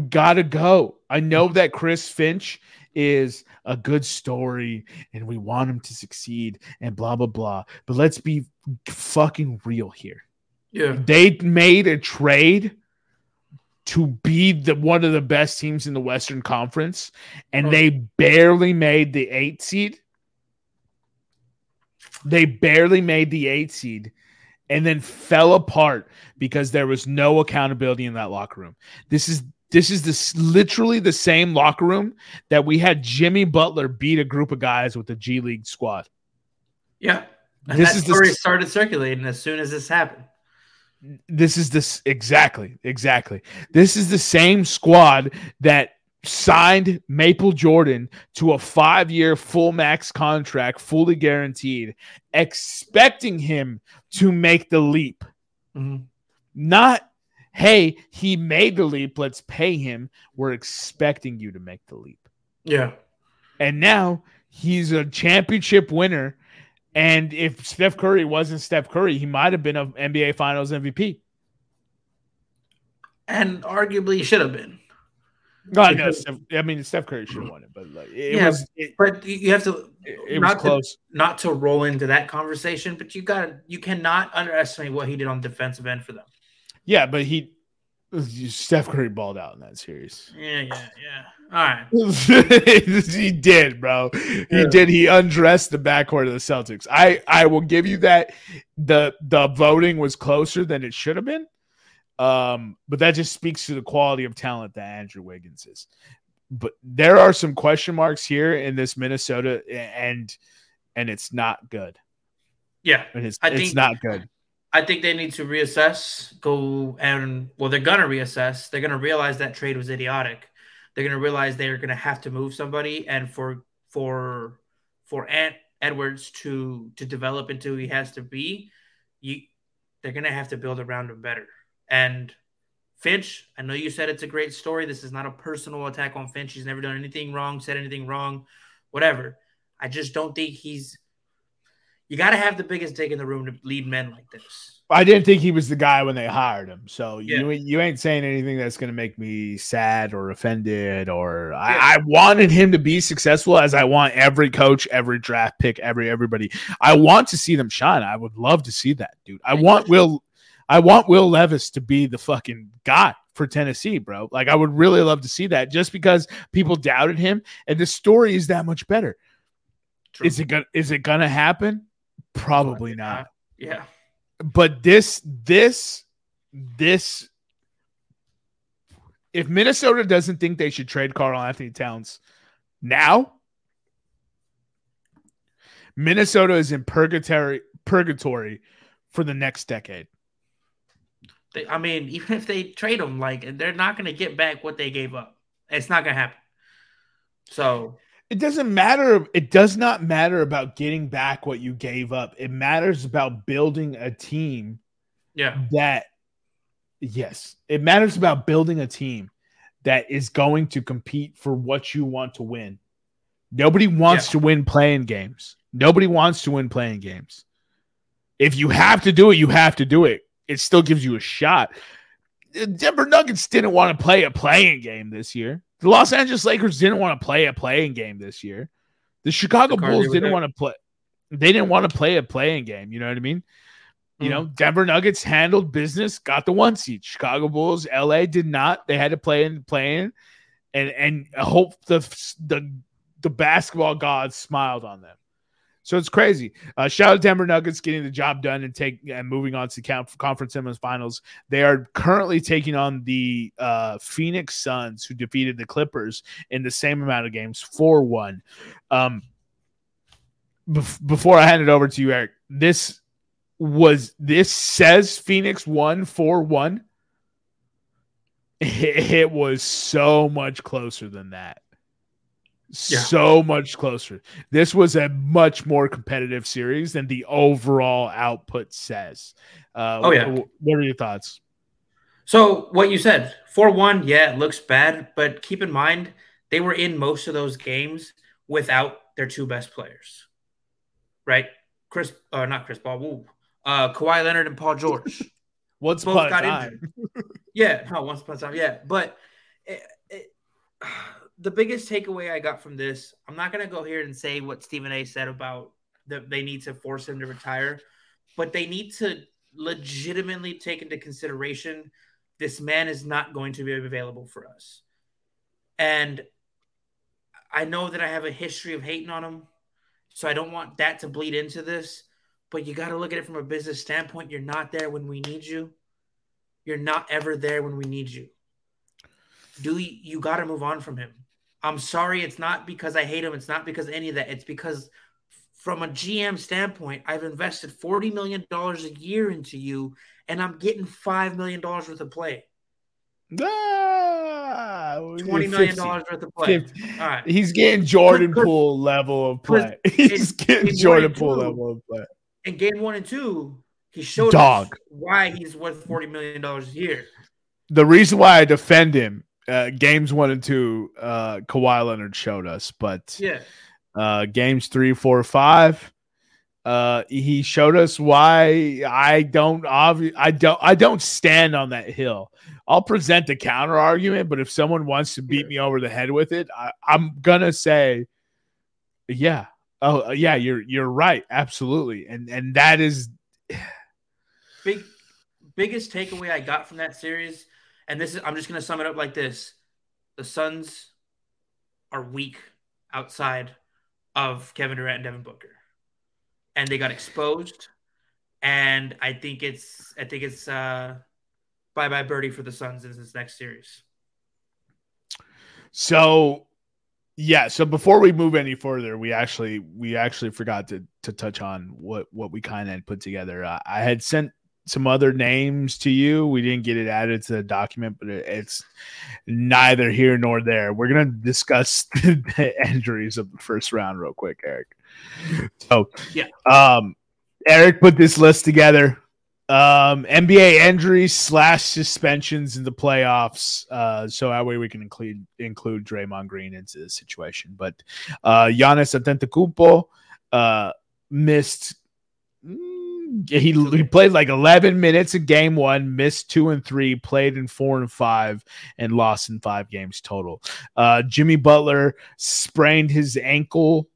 gotta go. I know that Chris Finch is a good story and we want him to succeed and blah, blah, blah. But let's be fucking real here. Yeah. They made a trade to be one of the best teams in the Western Conference, and they barely made the 8 seed. And then fell apart because there was no accountability in that locker room. This is literally the same locker room that we had Jimmy Butler beat a group of guys with the G League squad. Yeah. And this story started circulating as soon as this happened. Exactly. This is the same squad that signed Maple Jordan to a 5-year full max contract, fully guaranteed, expecting him to make the leap. Mm-hmm. Not, hey, he made the leap, let's pay him. We're expecting you to make the leap. Yeah. And now he's a championship winner And if Steph Curry wasn't Steph Curry, he might have been an NBA Finals MVP. And arguably should have been. No, I know. I mean, Steph Curry should have won it, but like, it was. But you have to. It was close. Not to roll into that conversation, but you cannot underestimate what he did on defensive end for them. Yeah, but Steph Curry balled out in that series. Yeah. All right. He did, bro. He did. He undressed the backcourt of the Celtics. I will give you that. The voting was closer than it should have been. But that just speaks to the quality of talent that Andrew Wiggins is. But there are some question marks here in this Minnesota, and it's not good. Yeah, it's not good. I think they need to reassess. They're gonna reassess. They're gonna realize that trade was idiotic. They're gonna realize they're gonna have to move somebody, and for Ant Edwards to develop into who he has to be, they're gonna have to build around him better. And Finch, I know you said it's a great story. This is not a personal attack on Finch. He's never done anything wrong, said anything wrong, whatever. I just don't think you got to have the biggest dick in the room to lead men like this. I didn't think he was the guy when they hired him. So you ain't saying anything that's going to make me sad or offended. I wanted him to be successful, as I want every coach, every draft pick, everybody. I want to see them shine. I would love to see that, dude. I want Will Levis to be the fucking guy for Tennessee, bro. Like, I would really love to see that, just because people doubted him, and the story is that much better. True. Is it gonna happen? Probably not. Yeah. But this, if Minnesota doesn't think they should trade Karl Anthony Towns now, Minnesota is in purgatory for the next decade. I mean, even if they trade them, like, they're not going to get back what they gave up. It's not going to happen. So it doesn't matter. It does not matter about getting back what you gave up. It matters about building a team. It matters about building a team that is going to compete for what you want to win. Nobody wants to win playing games. If you have to do it, you have to do it. It still gives you a shot. Denver Nuggets didn't want to play a play-in game this year. The Los Angeles Lakers didn't want to play a play-in game this year. The Chicago Bulls didn't want to play. They didn't want to play a play-in game. You know what I mean? You know, Denver Nuggets handled business, got the one seed. Chicago Bulls, LA did not. They had to play in, and I hope the basketball gods smiled on them. So it's crazy. Shout out Denver Nuggets getting the job done and moving on to conference semifinals. They are currently taking on the Phoenix Suns, who defeated the Clippers in the same amount of games, 4-1. Before I hand it over to you, Eric, this says Phoenix won 4-1. It was so much closer than that. So much closer. This was a much more competitive series than the overall output says. What are your thoughts? So what you said, 4-1, it looks bad, but keep in mind they were in most of those games without their two best players, right? Kawhi Leonard and Paul George. Once both upon got a time. Injured. Once upon a time. Yeah, but. The biggest takeaway I got from this, I'm not going to go here and say what Stephen A. said about that they need to force him to retire, but they need to legitimately take into consideration this man is not going to be available for us. And I know that I have a history of hating on him, so I don't want that to bleed into this, but you got to look at it from a business standpoint. You're not there when we need you. You're not ever there when we need you. You got to move on from him. I'm sorry. It's not because I hate him. It's not because of any of that. It's because from a GM standpoint, I've invested $40 million a year into you, and I'm getting $5 million worth of play. $20 million worth of play. 50. All right. He's getting Jordan Poole level of play. He's getting Jordan Poole level of play. In game 1 and 2, he showed us why he's worth $40 million a year. The reason why I defend him, games 1 and 2, Kawhi Leonard showed us, but games 3, 4, 5, He showed us why I don't stand on that hill. I'll present a counter argument, but if someone wants to beat me over the head with it, I'm gonna say, yeah, oh yeah, you're right, absolutely, and that is biggest takeaway I got from that series. And this is, I'm just gonna sum it up like this: the Suns are weak outside of Kevin Durant and Devin Booker. And they got exposed, and I think it's bye-bye birdie for the Suns in this next series. So, yeah. So before we move any further, we actually forgot to touch on what we kind of put together. I had sent some other names to you. We didn't get it added to the document, but it's neither here nor there. We're gonna discuss the injuries of the first round real quick, Eric. So, yeah. Eric put this list together. NBA injuries / suspensions in the playoffs. So that way we can include Draymond Green into the situation. But Giannis Antetokounmpo missed. He played like 11 minutes in game one, missed 2 and 3, played in 4 and 5, and lost in 5 games total. Jimmy Butler sprained his ankle.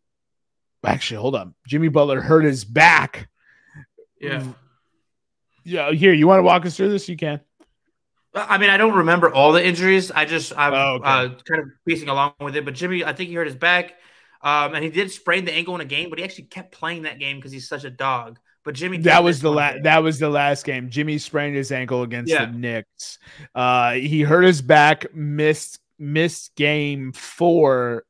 Actually, hold on. Jimmy Butler hurt his back. Yeah. Here, you want to walk us through this? You can. I mean, I don't remember all the injuries. Kind of piecing along with it. But Jimmy, I think he hurt his back, and he did sprain the ankle in a game. But he actually kept playing that game because he's such a dog. But Jimmy, that was the last game. Jimmy sprained his ankle against the Knicks. He hurt his back. Missed game 4.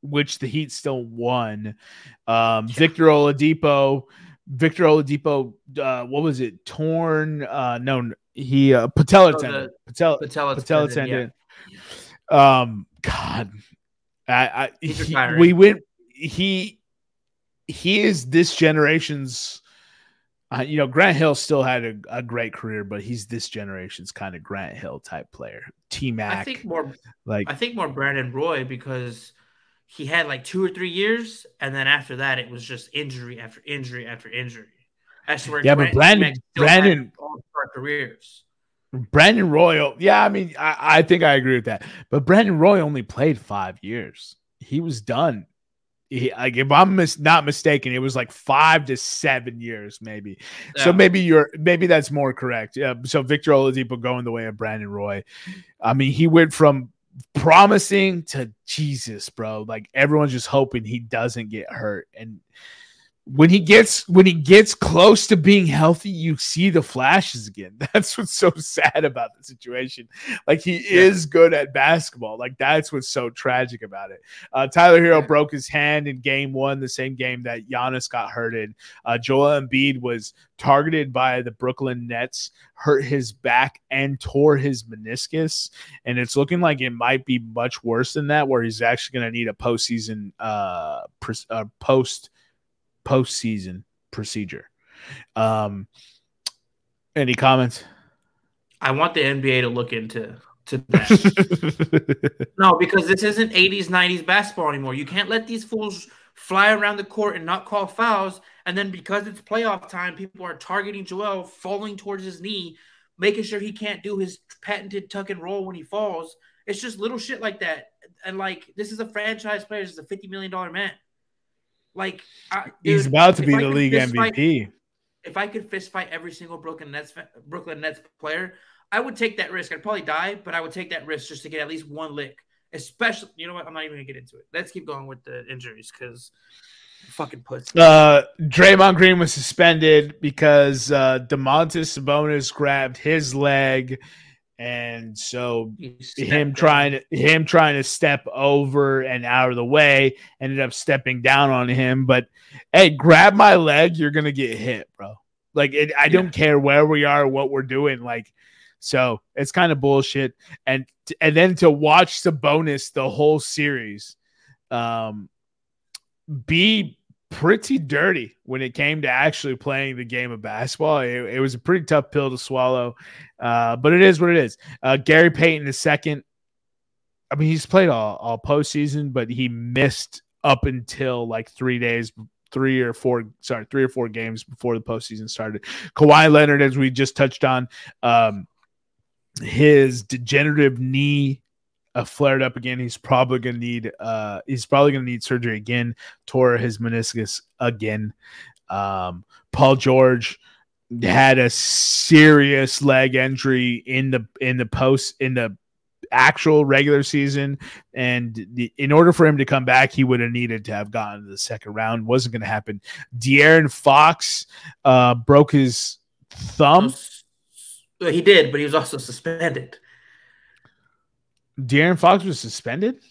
Which the Heat still won. Victor Oladipo. What was it? Torn? No, he patella tendon. Yeah. God, He is this generation's. Grant Hill still had a great career, but he's this generation's kind of Grant Hill type player. T-Mac. I think more Brandon Roy, because he had like 2 or 3 years, and then after that, it was just injury after injury after injury. That's where Brandon all our careers. Brandon Roy, yeah, I mean, I think I agree with that. But Brandon Roy only played 5 years. He was done. If I'm not mistaken, it was like 5 to 7 years, maybe. Yeah. So maybe that's more correct. Yeah. So Victor Oladipo going the way of Brandon Roy. I mean, he went from promising to Jesus, bro. Like, everyone's just hoping he doesn't get hurt. And when he gets close to being healthy, you see the flashes again. That's what's so sad about the situation. Like, he is good at basketball. Like, that's what's so tragic about it. Tyler Hero broke his hand in game 1, the same game that Giannis got hurt in. Joel Embiid was targeted by the Brooklyn Nets, hurt his back and tore his meniscus. And it's looking like it might be much worse than that, where he's actually going to need a postseason postseason procedure. Any comments? I want the NBA to look into that. No, because this isn't 80s, 90s basketball anymore. You can't let these fools fly around the court and not call fouls. And then because it's playoff time, people are targeting Joel, falling towards his knee, making sure he can't do his patented tuck and roll when he falls. It's just little shit like that. And, like, this is a franchise player. This is a $50 million man. Like, he's about to be the league MVP. If I could fist fight every single Brooklyn Nets player, I would take that risk. I'd probably die, but I would take that risk just to get at least one lick. Especially, you know what? I'm not even gonna get into it. Let's keep going with the injuries, because fucking puts. Draymond Green was suspended because DeMontis Sabonis grabbed his leg. And so him trying to step over and out of the way ended up stepping down on him. But, hey, grab my leg, you're going to get hit, bro. Like, I don't care where we are, what we're doing. Like, so it's kind of bullshit. And then to watch Sabonis the whole series be pretty dirty when it came to actually playing the game of basketball. It was a pretty tough pill to swallow, but it is what it is. Gary Payton II, I mean, he's played all postseason, but he missed up until like 3 days three or four games before the postseason started. Kawhi Leonard, as we just touched on, his degenerative knee flared up again. He's probably gonna need surgery again. Tore his meniscus again. Paul George had a serious leg injury in the actual regular season, and in order for him to come back, he would have needed to have gotten to the second round. Wasn't going to happen. De'Aaron Fox broke his thumb. He did, but he was also suspended. De'Aaron Fox was suspended?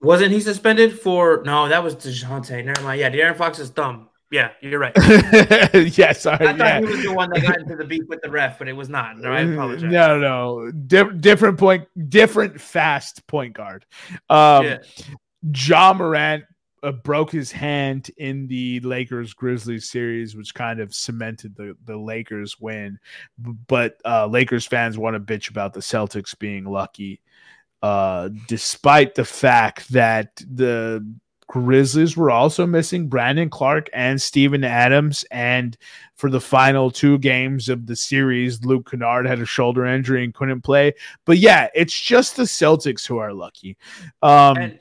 Wasn't he suspended for? No, that was DeJounte. Never mind. Yeah, De'Aaron Fox's thumb. Yeah, you're right. I thought he was the one that got into the beef with the ref, but it was not. No, I apologize. No. Different fast point guard. Ja Morant broke his hand in the Lakers-Grizzlies series, which kind of cemented the Lakers win. But Lakers fans want to bitch about the Celtics being lucky, despite the fact that the Grizzlies were also missing Brandon Clark and Steven Adams. And for the final two games of the series, Luke Kennard had a shoulder injury and couldn't play. But yeah, it's just the Celtics who are lucky. And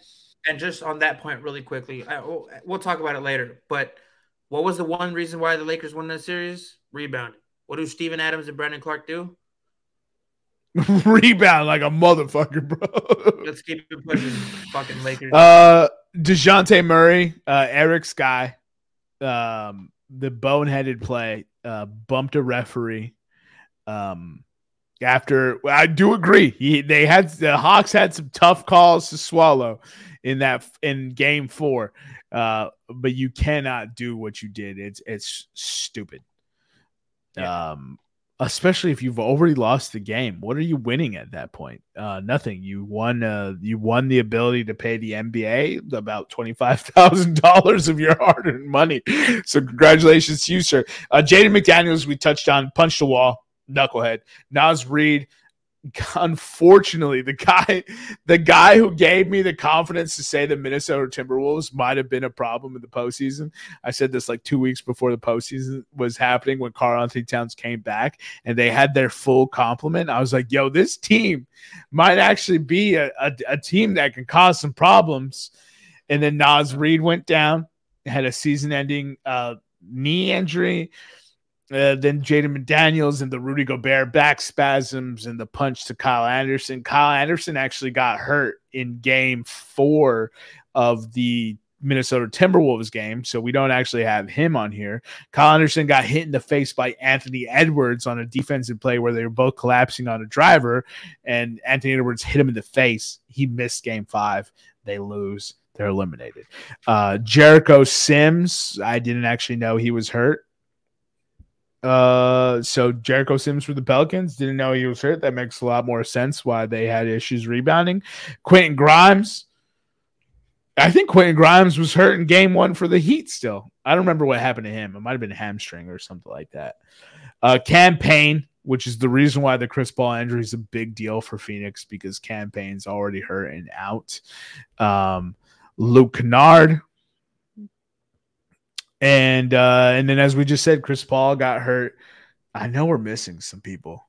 just on that point really quickly, we'll talk about it later. But what was the one reason why the Lakers won that series? Rebounding. What do Steven Adams and Brandon Clark do? Rebound like a motherfucker, bro. Let's keep it pushing, fucking Lakers. DeJounte Murray, Eric Sky, the boneheaded play, bumped a referee. After I do agree, the Hawks had some tough calls to swallow in Game 4, but you cannot do what you did. It's stupid, yeah. Especially if you've already lost the game. What are you winning at that point? Nothing. You won the ability to pay the NBA about $25,000 of your hard-earned money. So congratulations to you, sir. Jaden McDaniels, we touched on, punched the wall, knucklehead. Naz Reid, unfortunately, the guy who gave me the confidence to say the Minnesota Timberwolves might have been a problem in the postseason. I said this like 2 weeks before the postseason was happening when Karl-Anthony Towns came back and they had their full complement. I was like, yo, this team might actually be a team that can cause some problems. And then Naz Reid went down, had a season-ending knee injury. Then Jaden McDaniels and the Rudy Gobert back spasms and the punch to Kyle Anderson. Kyle Anderson actually got hurt in Game 4 of the Minnesota Timberwolves game, so we don't actually have him on here. Kyle Anderson got hit in the face by Anthony Edwards on a defensive play where they were both collapsing on a driver, and Anthony Edwards hit him in the face. He missed Game 5. They lose. They're eliminated. Jericho Sims, I didn't actually know he was hurt. So Jericho Sims for the Pelicans, didn't know he was hurt. That makes a lot more sense why they had issues rebounding. Quentin Grimes, I think Quentin Grimes was hurt in Game 1 for the Heat still. I don't remember what happened to him. It might have been a hamstring or something like that. Campaign, which is the reason why the Chris Paul injury is a big deal for Phoenix, because Campaign's already hurt and out. Luke Kennard. And then, as we just said, Chris Paul got hurt. I know we're missing some people.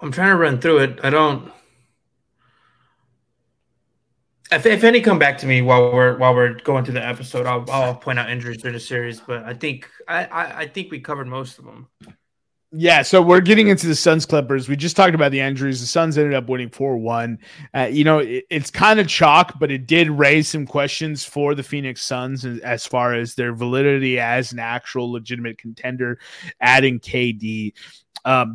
I'm trying to run through it. I don't. If any come back to me while we're going through the episode, I'll point out injuries during the series. But I think I think we covered most of them. Yeah, so we're getting into the Suns Clippers. We just talked about the injuries. The Suns ended up winning 4-1. It's kind of chalk, but it did raise some questions for the Phoenix Suns as far as their validity as an actual legitimate contender, adding KD.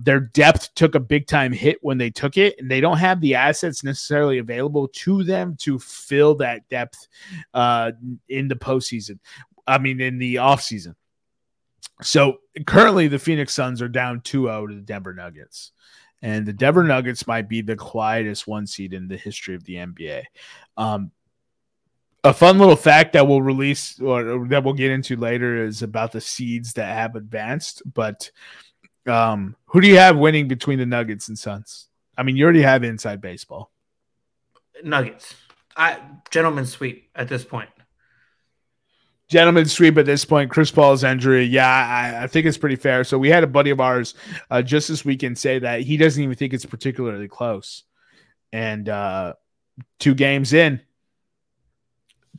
Their depth took a big-time hit when they took it, and they don't have the assets necessarily available to them to fill that depth in the postseason. I mean, in the offseason. So currently the Phoenix Suns are down 2-0 to the Denver Nuggets, and the Denver Nuggets might be the quietest one seed in the history of the NBA. A fun little fact that we'll release or that we'll get into later is about the seeds that have advanced, but who do you have winning between the Nuggets and Suns? I mean, you already have inside baseball. Nuggets. Gentlemen sweep at this point. gentleman's sweep at this point. Chris Paul's injury. Yeah, I think it's pretty fair. So we had a buddy of ours just this weekend say that he doesn't even think it's particularly close. And two games in,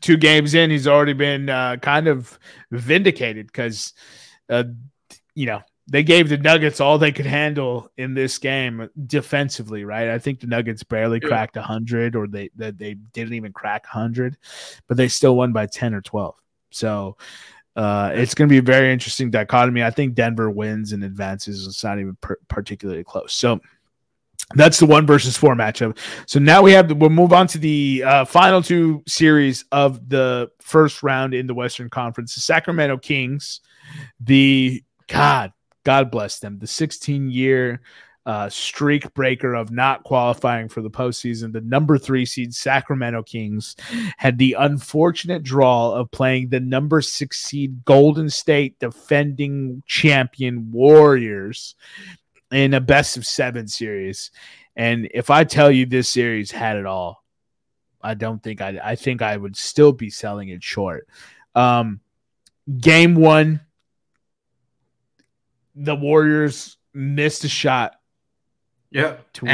he's already been kind of vindicated because, they gave the Nuggets all they could handle in this game defensively, right? I think the Nuggets barely cracked 100 or they didn't even crack 100, but they still won by 10 or 12. So it's going to be a very interesting dichotomy. I think Denver wins and advances. It's not even particularly close. So that's the 1-4 matchup. So now we'll move on to the final two series of the first round in the Western Conference. The Sacramento Kings, God bless them, the 16-year streak breaker of not qualifying for the postseason. The number 3 seed Sacramento Kings had the unfortunate draw of playing the number 6 seed Golden State defending champion Warriors in a best-of-7 series. And if I tell you this series had it all, I think I would still be selling it short. Game 1, the Warriors missed a shot. Yeah. To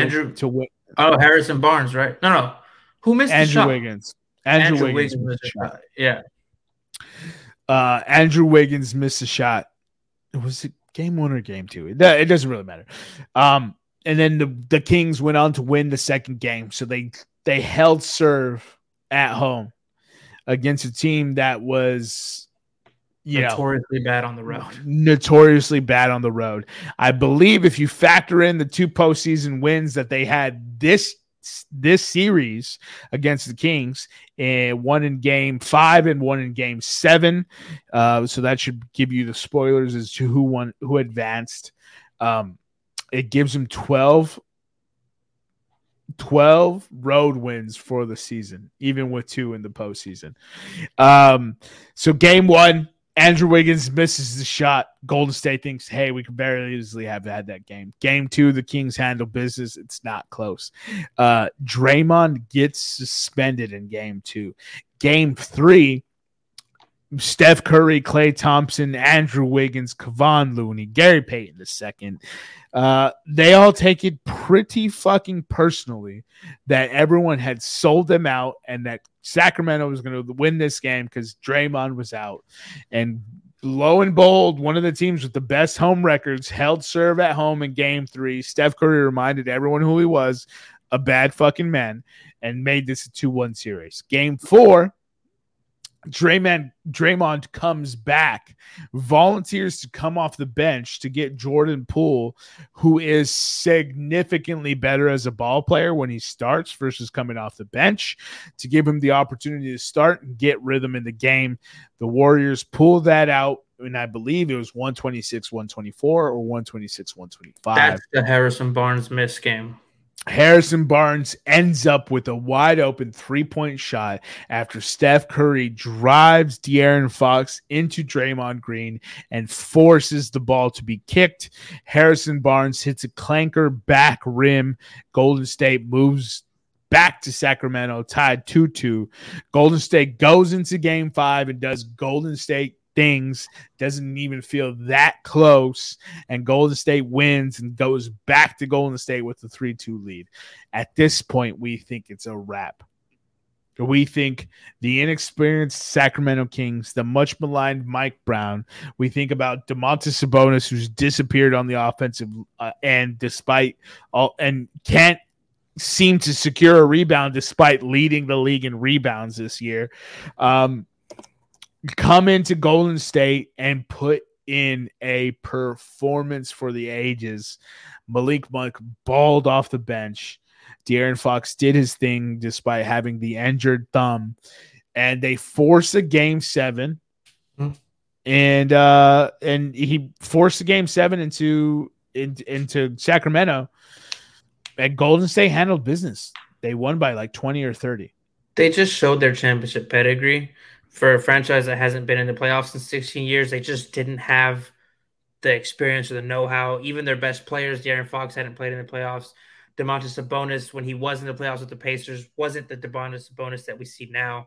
win. Oh, Harrison Barnes, right? No. Who missed the shot? Andrew Wiggins missed a shot. Yeah. Andrew Wiggins missed a shot. Was it game 1 or game 2? It doesn't really matter. And then the Kings went on to win the second game. So they held serve at home against a team that was notoriously bad on the road. I believe if you factor in the 2 postseason wins that they had this series against the Kings, and one in game 5 and one in game 7. So that should give you the spoilers as to who advanced. It gives them 12 road wins for the season, even with 2 in the postseason. So game 1, Andrew Wiggins misses the shot. Golden State thinks, hey, we could barely easily have had that game. Game 2, the Kings handle business. It's not close. Draymond gets suspended in game 2. Game 3, Steph Curry, Klay Thompson, Andrew Wiggins, Kevon Looney, Gary Payton II. They all take it pretty fucking personally that everyone had sold them out and that Sacramento was going to win this game because Draymond was out. And lo and behold, one of the teams with the best home records held serve at home in game 3. Steph Curry reminded everyone who he was, a bad fucking man, and made this a 2-1 series. Game 4, Draymond comes back, volunteers to come off the bench to get Jordan Poole, who is significantly better as a ball player when he starts versus coming off the bench, to give him the opportunity to start and get rhythm in the game. The Warriors pull that out, and I believe it was 126-124 or 126-125. That's the Harrison Barnes miss game. Harrison Barnes ends up with a wide-open three-point shot after Steph Curry drives De'Aaron Fox into Draymond Green and forces the ball to be kicked. Harrison Barnes hits a clanker back rim. Golden State moves back to Sacramento, tied 2-2. Golden State goes into Game 5 and does Golden State things, doesn't even feel that close, and Golden State wins and goes back to Golden State with the 3-2 lead. At this point, we think it's a wrap. We think the inexperienced Sacramento Kings, the much maligned Mike Brown, we think about Domantas Sabonis, who's disappeared on the offensive end despite all, and can't seem to secure a rebound despite leading the league in rebounds this year. Come into Golden State and put in a performance for the ages. Malik Monk balled off the bench. De'Aaron Fox did his thing despite having the injured thumb. And they force a game 7. And he forced a game 7 into Sacramento. And Golden State handled business. They won by like 20 or 30. They just showed their championship pedigree. For a franchise that hasn't been in the playoffs in 16 years, they just didn't have the experience or the know-how. Even their best players, De'Aaron Fox, hadn't played in the playoffs. Domantas Sabonis, when he was in the playoffs with the Pacers, wasn't the Domantas Sabonis that we see now.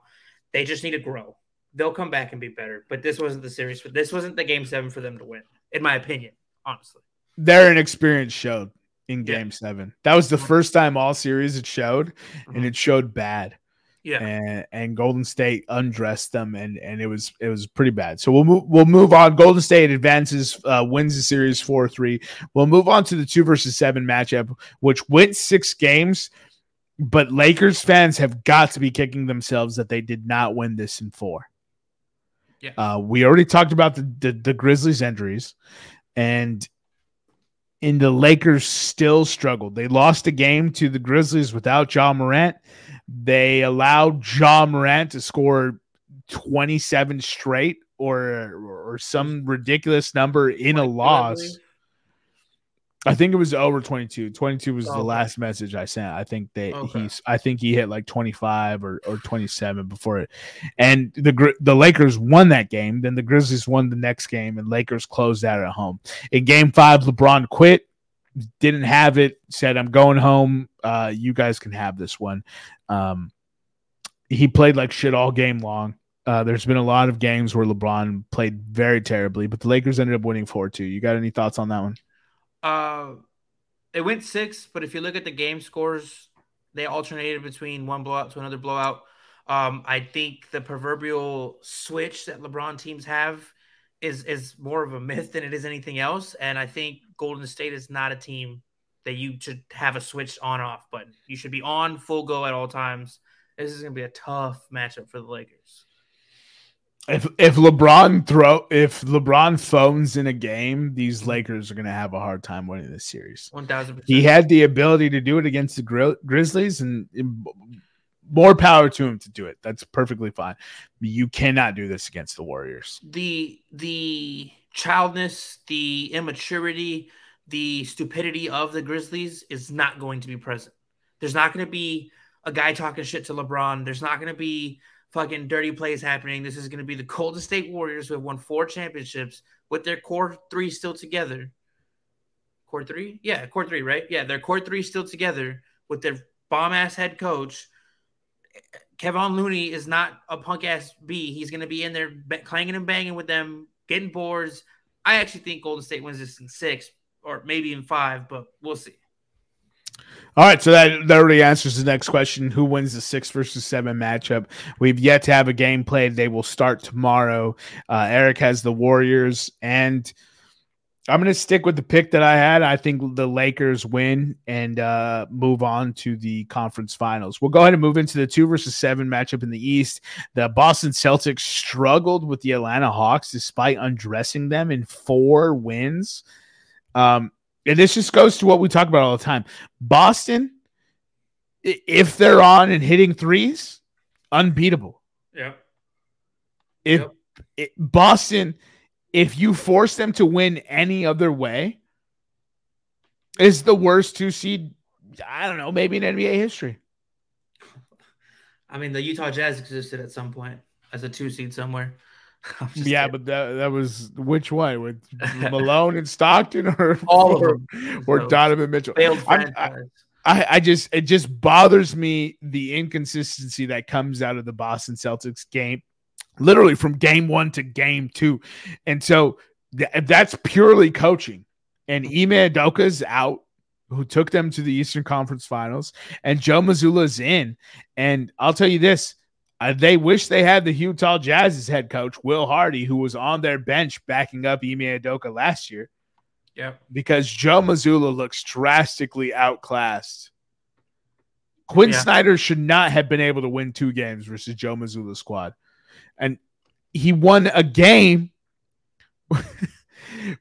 They just need to grow. they'll come back and be better. But this wasn't the series. This wasn't the Game 7 for them to win, in my opinion, honestly. Their inexperience showed in Game 7. That was the first time all series it showed, and it showed bad. Yeah. And Golden State undressed them, and it was pretty bad. So we'll move on. Golden State advances, wins the series 4-3. We'll move on to the 2-7 matchup, which went 6 games. But Lakers fans have got to be kicking themselves that they did not win this in 4. Yeah. We already talked about the Grizzlies' injuries, and the Lakers still struggled. They lost a game to the Grizzlies without Ja Morant. They allowed Ja Morant to score 27 straight or some ridiculous number in a loss. I think it was over 22. 22 was the last message I sent. I think he hit like 25 or 27 before it. And the Lakers won that game. Then the Grizzlies won the next game, and Lakers closed out at home. In Game 5, LeBron quit, didn't have it, said, "I'm going home. You guys can have this one." He played like shit all game long. There's been a lot of games where LeBron played very terribly, but the Lakers ended up winning 4-2. You got any thoughts on that one? It went 6, but if you look at the game scores, they alternated between one blowout to another blowout. I think the proverbial switch that LeBron teams have is more of a myth than it is anything else. And I think Golden State is not a team that you should have a switched on-off button. You should be on full go at all times. This is going to be a tough matchup for the Lakers. If LeBron phones in a game, these Lakers are going to have a hard time winning this series. 1,000%. He had the ability to do it against the Grizzlies, and more power to him to do it. That's perfectly fine. You cannot do this against the Warriors. The childness, the immaturity, the stupidity of the Grizzlies is not going to be present. There's not going to be a guy talking shit to LeBron. There's not going to be fucking dirty plays happening. This is going to be the Golden State Warriors who have won 4 championships with their core 3 still together. Core 3? Yeah, core 3, right? Yeah, their core 3 still together with their bomb-ass head coach. Kevon Looney is not a punk-ass B. He's going to be in there clanging and banging with them, getting boards. I actually think Golden State wins this in 6 or maybe in 5, but we'll see. All right, so that already answers the next question. Who wins the 6-7 matchup? We've yet to have a game played. They will start tomorrow. Eric has the Warriors, and I'm going to stick with the pick that I had. I think the Lakers win and move on to the conference finals. We'll go ahead and move into the 2-7 matchup in the East. The Boston Celtics struggled with the Atlanta Hawks despite undressing them in 4 wins. And this just goes to what we talk about all the time. Boston, if they're on and hitting threes, unbeatable. Yeah. Boston, if you force them to win any other way, is the worst 2 seed, I don't know, maybe in NBA history. I mean, the Utah Jazz existed at some point as a 2 seed somewhere. Yeah, kidding. But that was which way? With Malone and Stockton, or all of them, or so, Donovan Mitchell? It just bothers me, the inconsistency that comes out of the Boston Celtics game, literally from game 1 to game 2, and so that's purely coaching. And Ime Udoka's out, who took them to the Eastern Conference Finals, and Joe Mazzulla's in. And I'll tell you this. They wish they had the Utah Jazz's head coach, Will Hardy, who was on their bench backing up Ime Udoka last year. Yeah. Because Joe Mazzulla looks drastically outclassed. Quinn Snyder should not have been able to win 2 games versus Joe Mazzulla's squad. And he won a game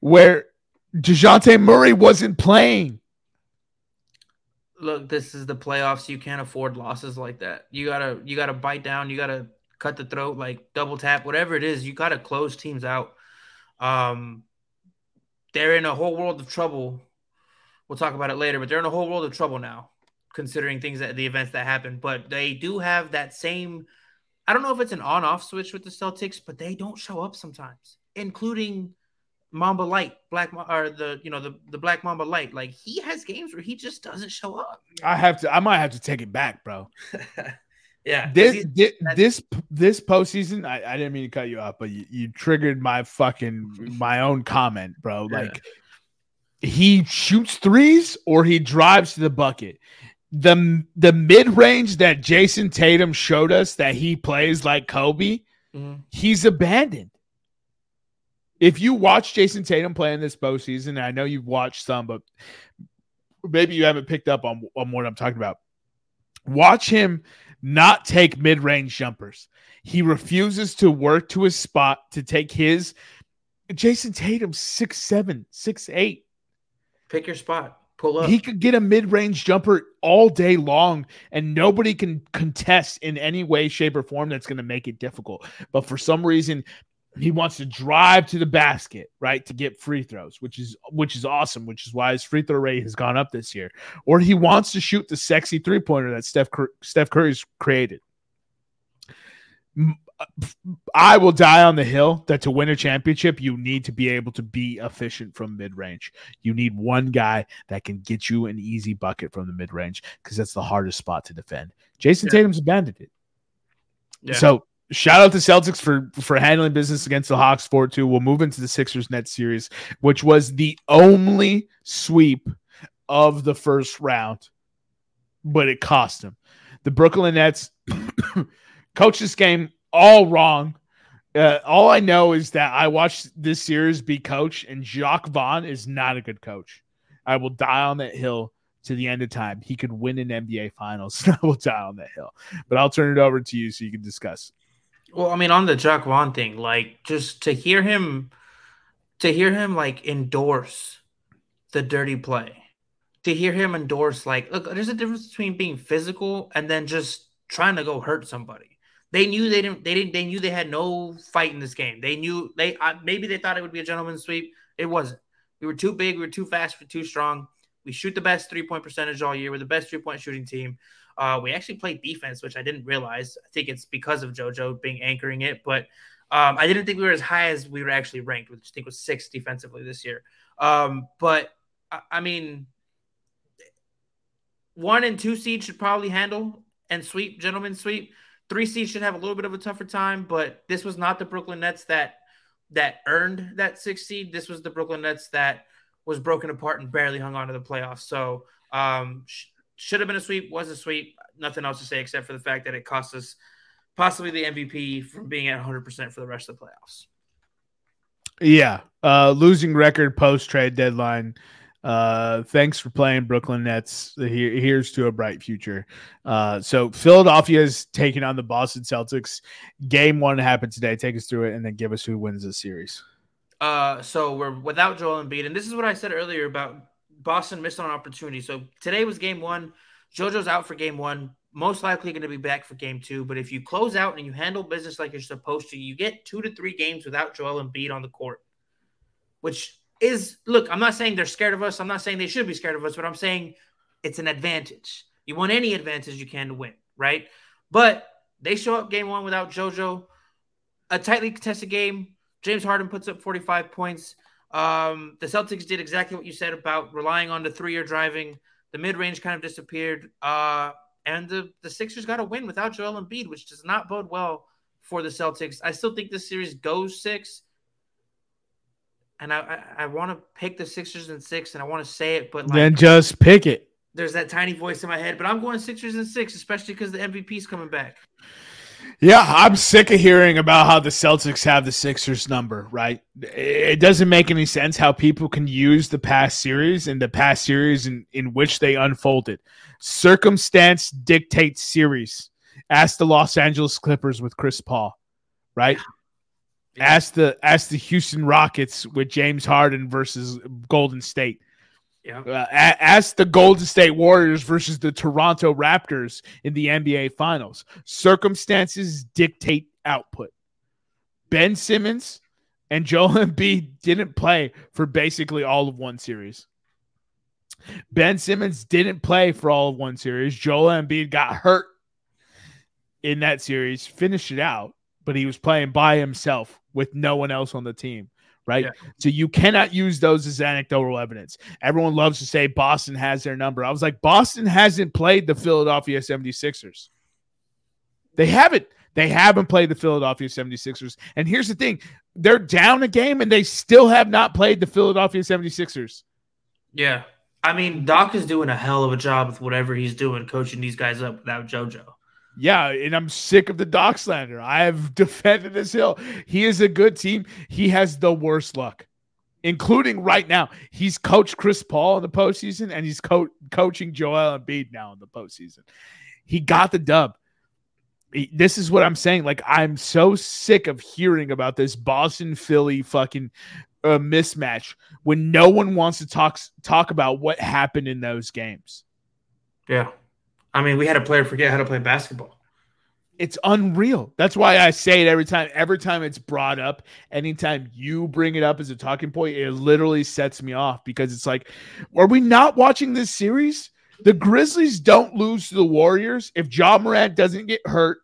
where DeJounte Murray wasn't playing. Look, this is the playoffs. You can't afford losses like that. You gotta bite down. You gotta cut the throat, like double tap, whatever it is. You gotta close teams out. They're in a whole world of trouble. We'll talk about it later, but they're in a whole world of trouble now, considering the events that happened. But they do have that same. I don't know if it's an on-off switch with the Celtics, but they don't show up sometimes, including Mamba Light, the Black Mamba Light. Like, he has games where he just doesn't show up. I might have to take it back, bro. Yeah. This postseason, I didn't mean to cut you off, but you triggered my own comment, bro. Yeah. Like, he shoots threes or he drives to the bucket. The mid-range that Jason Tatum showed us that he plays like Kobe, he's abandoned. If you watch Jason Tatum play in this postseason, and I know you've watched some, but maybe you haven't picked up on what I'm talking about. Watch him not take mid-range jumpers. He refuses to work to his spot to take his. Jason Tatum, 6'7", 6'8". Pick your spot. Pull up. He could get a mid-range jumper all day long, and nobody can contest in any way, shape, or form that's going to make it difficult. But for some reason, he wants to drive to the basket, right, to get free throws, which is awesome, which is why his free throw rate has gone up this year. Or he wants to shoot the sexy three-pointer that Steph Curry's created. I will die on the hill that to win a championship, you need to be able to be efficient from mid-range. You need one guy that can get you an easy bucket from the mid-range because that's the hardest spot to defend. Jason Tatum's abandoned it. Yeah. So shout out to Celtics for handling business against the Hawks 4-2. We'll move into the Sixers-Nets series, which was the only sweep of the first round, but it cost them. The Brooklyn Nets coached this game all wrong. All I know is that I watched this series be coached, and Jacques Vaughn is not a good coach. I will die on that hill to the end of time. He could win an NBA Finals. I will die on that hill. But I'll turn it over to you so you can discuss. Well, I mean, on the Jacques Vaughn thing, like, just to hear him like endorse the dirty play, to hear him endorse, like, look, there's a difference between being physical and then just trying to go hurt somebody. They knew they knew they had no fight in this game. They knew maybe they thought it would be a gentleman's sweep. It wasn't. We were too big. We were too fast. We were too strong. We shoot the best 3-point percentage all year. We're the best 3-point shooting team. We actually played defense, which I didn't realize. I think it's because of JoJo being anchoring it, but I didn't think we were as high as we were actually ranked, which I think was 6th defensively this year. But I mean, 1 and 2 seed should probably handle and sweep, gentleman's sweep. 3 seed should have a little bit of a tougher time, but this was not the Brooklyn Nets that earned that 6 seed. This was the Brooklyn Nets that was broken apart and barely hung on to the playoffs. So should have been a sweep, was a sweep. Nothing else to say except for the fact that it cost us possibly the MVP from being at 100% for the rest of the playoffs. Yeah, losing record post-trade deadline. Thanks for playing, Brooklyn Nets. Here's to a bright future. So Philadelphia is taking on the Boston Celtics. Game 1 happened today. Take us through it and then give us who wins the series. So we're without Joel Embiid. And this is what I said earlier about Boston missed on opportunity. So today was game 1. JoJo's out for game 1. Most likely going to be back for game 2. But if you close out and you handle business like you're supposed to, you get 2 to 3 games without Joel Embiid on the court, which is, look, I'm not saying they're scared of us. I'm not saying they should be scared of us, but I'm saying it's an advantage. You want any advantage you can to win, right? But they show up game 1 without JoJo. A tightly contested game. James Harden puts up 45 points. The Celtics did exactly what you said about relying on the three-year driving. The mid-range kind of disappeared. And the Sixers got a win without Joel Embiid, which does not bode well for the Celtics. I still think this series goes 6. And I want to pick the Sixers and 6, and I want to say it, but like, then just pick it. There's that tiny voice in my head, but I'm going Sixers and 6, especially because the MVP's coming back. Yeah, I'm sick of hearing about how the Celtics have the Sixers number, right? It doesn't make any sense how people can use the past series and the past series in which they unfolded. Circumstance dictates series. Ask the Los Angeles Clippers with Chris Paul, right? Yeah. Ask the Houston Rockets with James Harden versus Golden State. Yeah. Ask the Golden State Warriors versus the Toronto Raptors in the NBA Finals. Circumstances dictate output. Ben Simmons and Joel Embiid didn't play for basically all of one series. Ben Simmons didn't play for all of one series. Joel Embiid got hurt in that series, finished it out, but he was playing by himself with no one else on the team, right? Yeah. So you cannot use those as anecdotal evidence. Everyone loves to say Boston has their number. I was like, Boston hasn't played the Philadelphia 76ers. They haven't played the Philadelphia 76ers. And here's the thing. They're down a game, and they still have not played the Philadelphia 76ers. Yeah. I mean, Doc is doing a hell of a job with whatever he's doing, coaching these guys up without JoJo. Yeah, and I'm sick of the Doc slander. I've defended this hill. He is a good team. He has the worst luck, including right now. He's coached Chris Paul in the postseason, and he's coaching Joel Embiid now in the postseason. He got the dub. This is what I'm saying. Like, I'm so sick of hearing about this Boston-Philly fucking mismatch when no one wants to talk about what happened in those games. Yeah. I mean, we had a player forget how to play basketball. It's unreal. That's why I say it every time. Every time it's brought up, anytime you bring it up as a talking point, it literally sets me off because it's like, are we not watching this series? The Grizzlies don't lose to the Warriors if Ja Morant doesn't get hurt,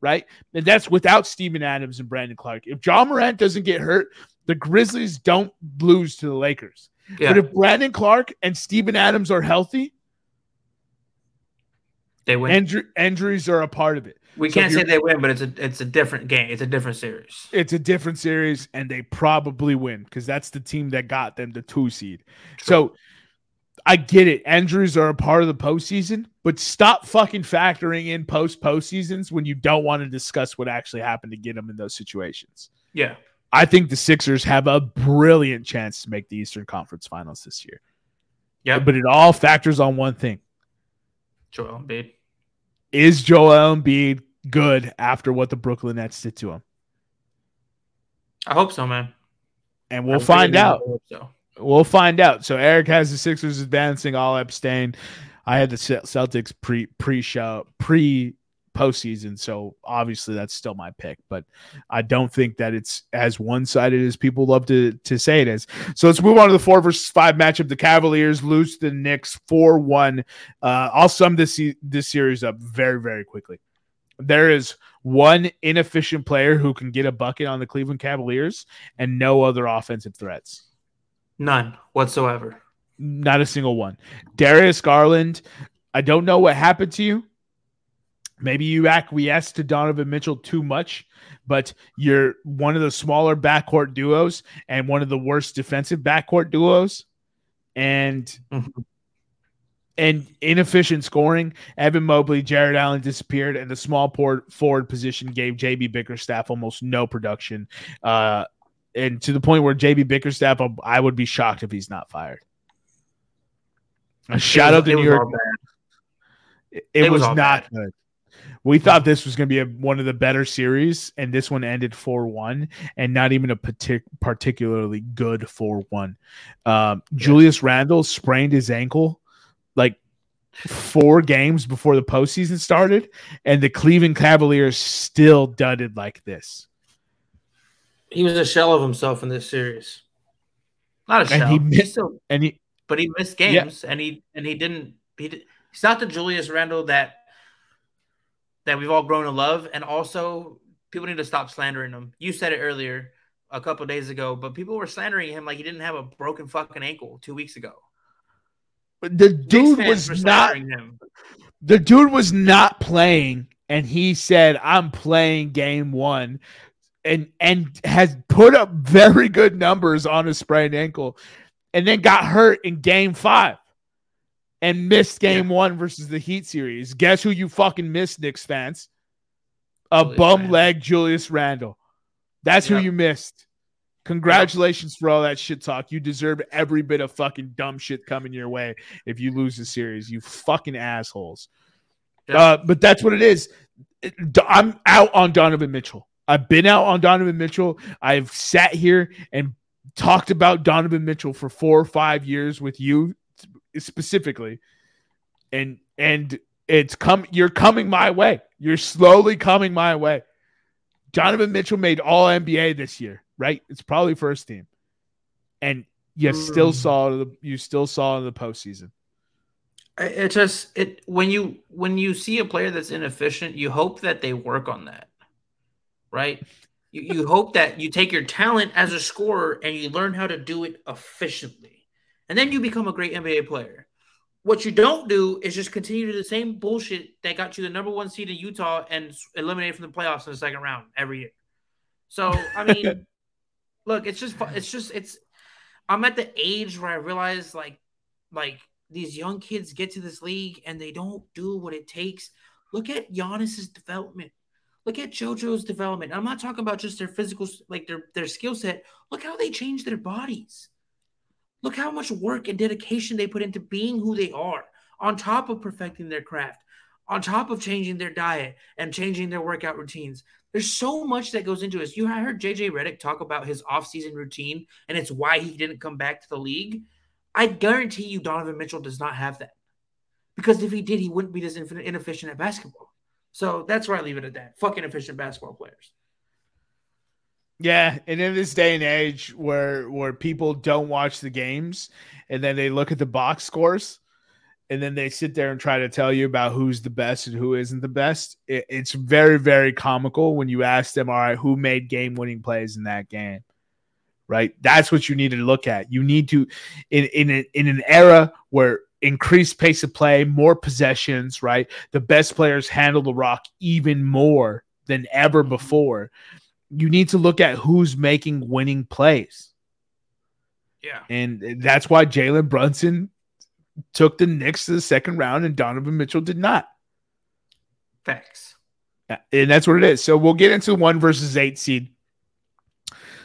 right? And that's without Steven Adams and Brandon Clark. If Ja Morant doesn't get hurt, the Grizzlies don't lose to the Lakers. Yeah. But if Brandon Clark and Steven Adams are healthy, they win. Injuries are a part of it. We can't say they win, but it's a different game. It's a different series. It's a different series, and they probably win because that's the team that got them the 2 seed. True. So I get it. Injuries are a part of the postseason, but stop fucking factoring in postseasons when you don't want to discuss what actually happened to get them in those situations. Yeah. I think the Sixers have a brilliant chance to make the Eastern Conference Finals this year. Yeah. But it all factors on one thing. Joel Embiid. Is Joel Embiid good after what the Brooklyn Nets did to him? I hope so, man. And we'll find out. I hope so. We'll find out. So Eric has the Sixers advancing. I'll abstain. I had the Celtics pre postseason. So obviously that's still my pick, but I don't think that it's as one-sided as people love to say it is. So let's move on to the 4 versus 5 matchup. The Cavaliers lose to the Knicks 4-1. I'll sum this series up very, very quickly. There is one inefficient player who can get a bucket on the Cleveland Cavaliers and no other offensive threats. None whatsoever. Not a single one. Darius Garland, I don't know what happened to you. Maybe you acquiesced to Donovan Mitchell too much, but you're one of the smaller backcourt duos and one of the worst defensive backcourt duos. And inefficient scoring. Evan Mobley, Jared Allen disappeared, and the small forward position gave J.B. Bickerstaff almost no production. And to the point where J.B. Bickerstaff, I would be shocked if he's not fired. A shout out to New York. It was not good. We thought this was going to be one of the better series, and this one ended 4-1, and not even a particularly good 4-1. Julius Randle sprained his ankle like 4 games before the postseason started, and the Cleveland Cavaliers still dudded like this. He was a shell of himself in this series. Not a shell. He missed games, yeah. He's not the Julius Randle that we've all grown to love. And also, people need to stop slandering him. You said it earlier a couple of days ago, but people were slandering him like he didn't have a broken fucking ankle 2 weeks ago. But the dude was not playing, and he said, "I'm playing game one." And has put up very good numbers on his sprained ankle, and then got hurt in game 5 and missed game 1 versus the Heat series. Guess who you fucking missed, Knicks fans? A bum leg Julius Randle. That's who you missed. Congratulations for all that shit talk. You deserve every bit of fucking dumb shit coming your way if you lose the series, you fucking assholes. Yeah. But that's what it is. I'm out on Donovan Mitchell. I've been out on Donovan Mitchell. I've sat here and talked about Donovan Mitchell for 4 or 5 years with you specifically. And you're coming my way. You're slowly coming my way. Donovan Mitchell made all NBA this year, right? It's probably first team. And you still saw in the postseason. When you see a player that's inefficient, you hope that they work on that. Right? You hope that you take your talent as a scorer and you learn how to do it efficiently. And then you become a great NBA player. What you don't do is just continue to do the same bullshit that got you the number one seed in Utah and eliminated from the playoffs in the second round every year. So, I mean, look, it's just I'm at the age where I realize like these young kids get to this league and they don't do what it takes. Look at Giannis's development. Look at JoJo's development. I'm not talking about just their physical, like their skill set. Look how they change their bodies. Look how much work and dedication they put into being who they are, on top of perfecting their craft, on top of changing their diet and changing their workout routines. There's so much that goes into this. I heard JJ Redick talk about his offseason routine, and it's why he didn't come back to the league. I guarantee you Donovan Mitchell does not have that, because if he did, he wouldn't be this inefficient at basketball. So that's where I leave it at that. Fucking efficient basketball players. Yeah, and in this day and age where people don't watch the games and then they look at the box scores and then they sit there and try to tell you about who's the best and who isn't the best, it's very, very comical when you ask them, all right, who made game-winning plays in that game, right? That's what you need to look at. You need to, in an era where increased pace of play, more possessions, right, the best players handle the rock even more than ever before. You need to look at who's making winning plays. Yeah. And that's why Jalen Brunson took the Knicks to the second round and Donovan Mitchell did not. Thanks. And that's what it is. So we'll get into 1 versus 8 seed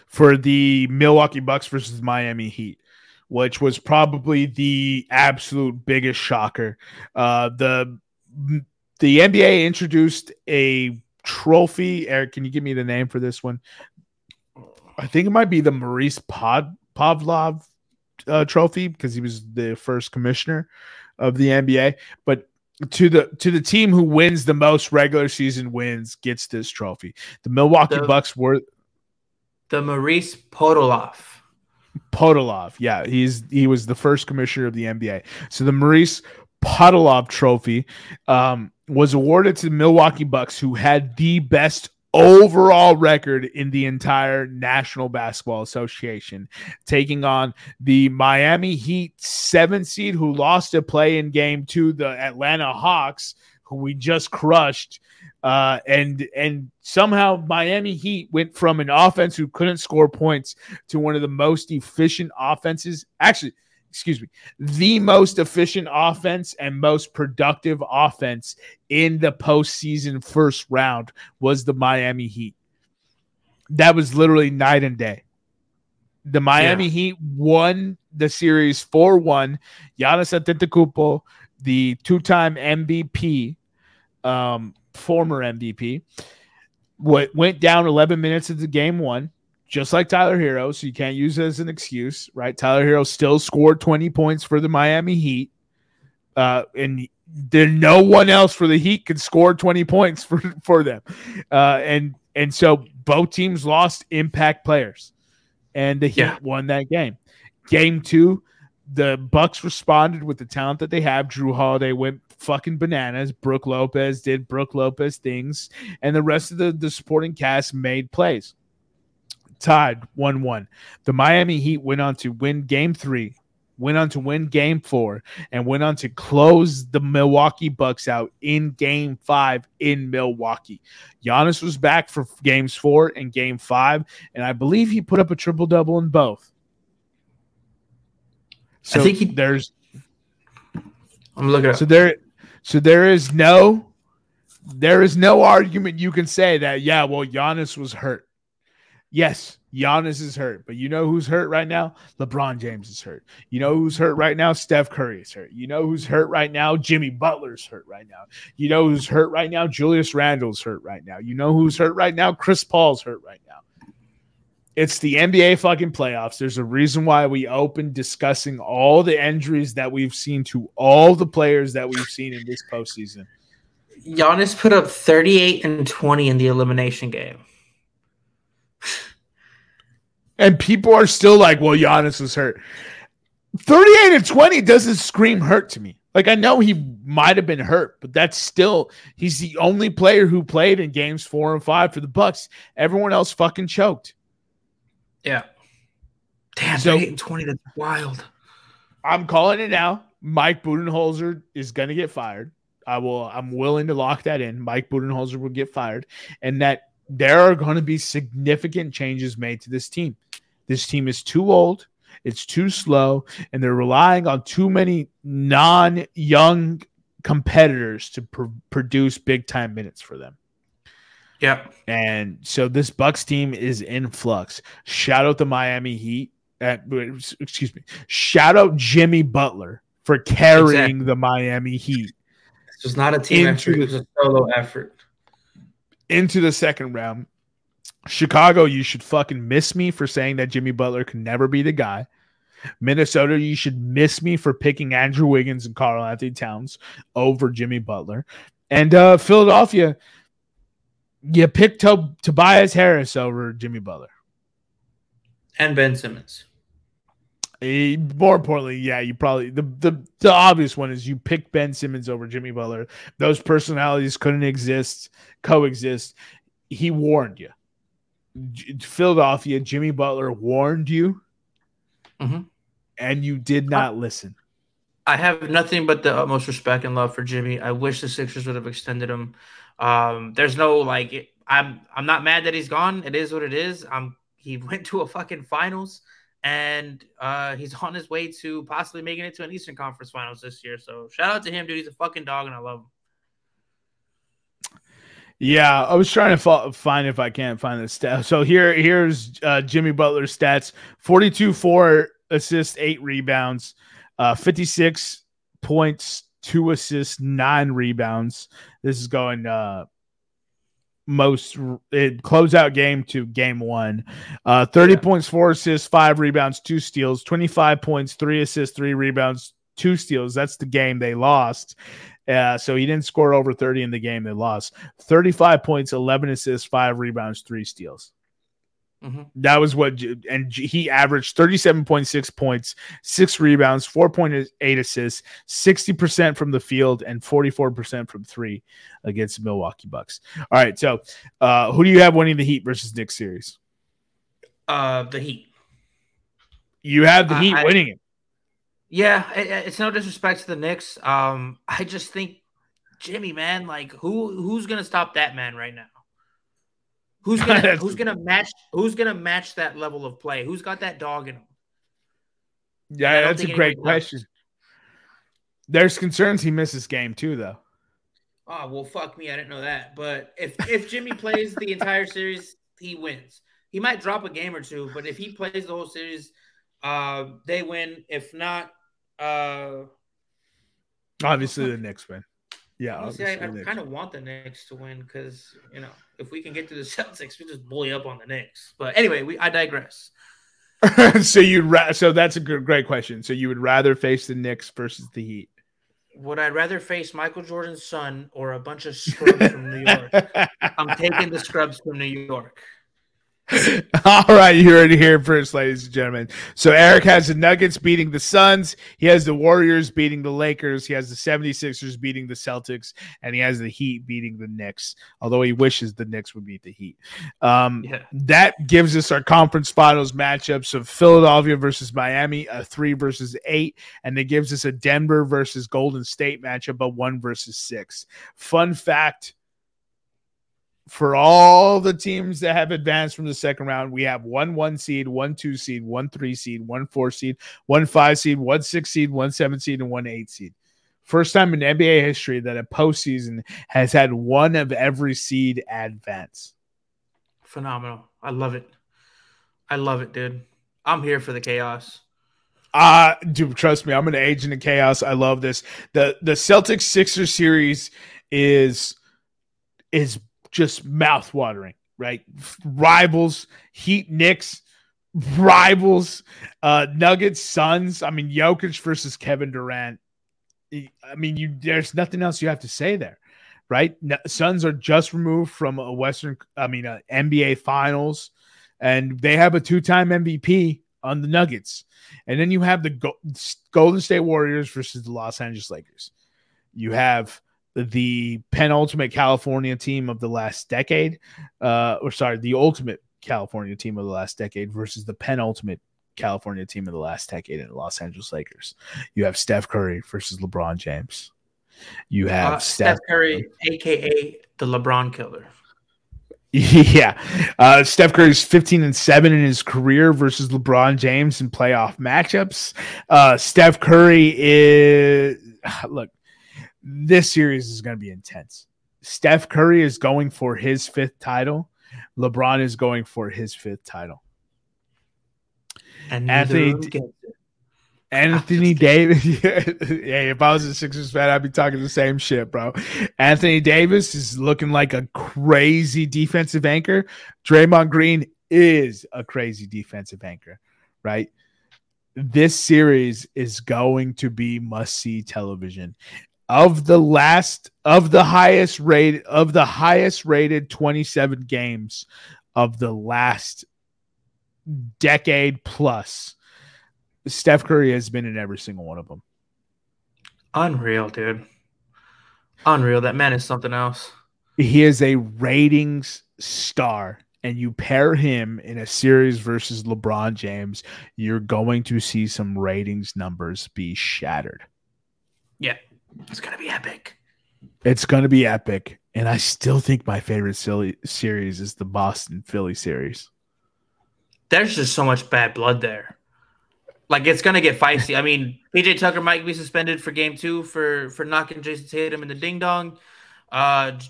for the Milwaukee Bucks versus Miami Heat, which was probably the absolute biggest shocker. The NBA introduced a trophy. Eric, can you give me the name for this one? I think it might be the Maurice Pavlov trophy, because he was the first commissioner of the NBA. But to the team who wins the most regular season wins gets this trophy. The Milwaukee Bucks were the Maurice Podolov. Yeah, he was the first commissioner of the NBA. So the Maurice Podolov trophy was awarded to the Milwaukee Bucks, who had the best overall record in the entire National Basketball Association, taking on the Miami Heat 7 seed, who lost a play-in game to the Atlanta Hawks, who we just crushed. And somehow Miami Heat went from an offense who couldn't score points to one of the most efficient offenses. Actually, excuse me, the most efficient offense and most productive offense in the postseason first round was the Miami Heat. That was literally night and day. The Miami Heat won the series 4-1. Giannis Antetokounmpo, the two-time MVP, former MVP, went down 11 minutes into game one. Just like Tyler Hero, so you can't use it as an excuse, right? Tyler Hero still scored 20 points for the Miami Heat, and then no one else for the Heat could score 20 points for them. And so both teams lost impact players, and the Heat won that game. Game two, the Bucks responded with the talent that they have. Drew Holiday went fucking bananas. Brook Lopez did Brook Lopez things, and the rest of the supporting cast made plays. Tied 1-1. The Miami Heat went on to win game 3, went on to win game 4, and went on to close the Milwaukee Bucks out in game 5 in Milwaukee. Giannis was back for games 4 and game 5, and I believe he put up a triple-double in both. So I think I'm looking up. So there is no argument you can say that, yeah, well, Giannis was hurt. Yes, Giannis is hurt, but you know who's hurt right now? LeBron James is hurt. You know who's hurt right now? Steph Curry is hurt. You know who's hurt right now? Jimmy Butler's hurt right now. You know who's hurt right now? Julius Randle's hurt right now. You know who's hurt right now? Chris Paul's hurt right now. It's the NBA fucking playoffs. There's a reason why we opened discussing all the injuries that we've seen to all the players that we've seen in this postseason. Giannis put up 38 and 20 in the elimination game. And people are still like, well, Giannis was hurt. 38 and 20 doesn't scream hurt to me. Like, I know he might have been hurt, but that's still, he's the only player who played in games 4 and 5 for the Bucks. Everyone else fucking choked. Yeah. Damn, 38 and 20, that's wild. I'm calling it now. Mike Budenholzer is going to get fired. I'm willing to lock that in. Mike Budenholzer will get fired, and that there are going to be significant changes made to this team. This team is too old. It's too slow, and they're relying on too many non-young competitors to produce big-time minutes for them. Yep. And so this Bucks team is in flux. Shout out the Miami Heat. Excuse me. Shout out Jimmy Butler for carrying the Miami Heat. It's just not a team effort. It was a solo effort. Into the second round. Chicago, you should fucking miss me for saying that Jimmy Butler can never be the guy. Minnesota, you should miss me for picking Andrew Wiggins and Karl Anthony Towns over Jimmy Butler. And Philadelphia, you picked Tobias Harris over Jimmy Butler. And Ben Simmons. More importantly, yeah, you probably the obvious one is you picked Ben Simmons over Jimmy Butler. Those personalities couldn't coexist. He warned you. Philadelphia, Jimmy Butler warned you, and you did not listen. I have nothing but the utmost respect and love for Jimmy. I wish the Sixers would have extended him. There's no I'm not mad that he's gone. It is what it is. He went to a fucking finals, and he's on his way to possibly making it to an Eastern Conference Finals this year. So shout out to him, dude. He's a fucking dog, and I love him. Yeah, I was trying to find if I can't find the stat. So here's Jimmy Butler's stats: 42, 4 assists, 8 rebounds, 56 points, 2 assists, 9 rebounds. This is going closeout game to game one. 30 points, 4 assists, 5 rebounds, 2 steals, 25 points, 3 assists, 3 rebounds, 2 steals. That's the game they lost. So he didn't score over 30 in the game. They lost 35 points, 11 assists, 5 rebounds, 3 steals. That was what, and he averaged 37.6 points, 6 rebounds, 4.8 assists, 60% from the field, and 44% from three against the Milwaukee Bucks. All right. So who do you have winning the Heat versus Knicks series? The Heat. You have the Heat winning it. Yeah, it's no disrespect to the Knicks. I just think, Jimmy, man, like who's gonna stop that man right now? Who's gonna match that level of play? Who's got that dog in him? Yeah, that's a great question. There's concerns he misses game two, though. Oh well, fuck me, I didn't know that. But if Jimmy plays the entire series, he wins. He might drop a game or two, but if he plays the whole series, they win. If not. Obviously, the Knicks win. Yeah, obviously I kind of want the Knicks to win because, you know, if we can get to the Celtics, we just bully up on the Knicks. But anyway, I digress. So that's a great question. So you would rather face the Knicks versus the Heat? Would I rather face Michael Jordan's son or a bunch of scrubs from New York? I'm taking the scrubs from New York. All right, you heard it here first, ladies and gentlemen. So Eric has the Nuggets beating the Suns. He has the Warriors beating the Lakers. He has the 76ers beating the Celtics. And he has the Heat beating the Knicks, although he wishes the Knicks would beat the Heat. That gives us our conference finals matchups of Philadelphia versus Miami, a 3-8. And it gives us a Denver versus Golden State matchup, a 1-6. Fun fact. For all the teams that have advanced from the second round, we have 1-1 seed, 1-2 seed, 1-3 seed, 1-4 seed, 1-5 seed, 1-6 seed, 1-7 seed, and 1-8 seed. First time in NBA history that a postseason has had one of every seed advance. Phenomenal. I love it. I love it, dude. I'm here for the chaos. Dude, trust me. I'm an agent of chaos. I love this. The Celtics-Sixers series is just mouth-watering, right? Rivals, Heat, Knicks, rivals, Nuggets, Suns. I mean, Jokic versus Kevin Durant. I mean, there's nothing else you have to say there, right? Suns are just removed from a NBA Finals, and they have a two-time MVP on the Nuggets. And then you have the Golden State Warriors versus the Los Angeles Lakers. You have the penultimate California team of the last decade, the ultimate California team of the last decade versus the penultimate California team of the last decade in the Los Angeles Lakers. You have Steph Curry versus LeBron James. You have Steph Curry, a.k.a. the LeBron killer. Yeah. Steph Curry's 15-7 in his career versus LeBron James in playoff matchups. Steph Curry is – look, this series is going to be intense. Steph Curry is going for his fifth title. LeBron is going for his fifth title. And Anthony Davis. Hey, if I was a Sixers fan, I'd be talking the same shit, bro. Anthony Davis is looking like a crazy defensive anchor. Draymond Green is a crazy defensive anchor, right? This series is going to be must-see television. Of the highest rated 27 games of the last decade plus, Steph Curry has been in every single one of them. Unreal, dude. Unreal. That man is something else. He is a ratings star, and you pair him in a series versus LeBron James, you're going to see some ratings numbers be shattered. Yeah, it's going to be epic. It's going to be epic, and I still think my favorite series is the Boston-Philly series. There's just so much bad blood there. Like, it's going to get feisty. I mean, PJ Tucker might be suspended for game two for knocking Jason Tatum in the ding-dong.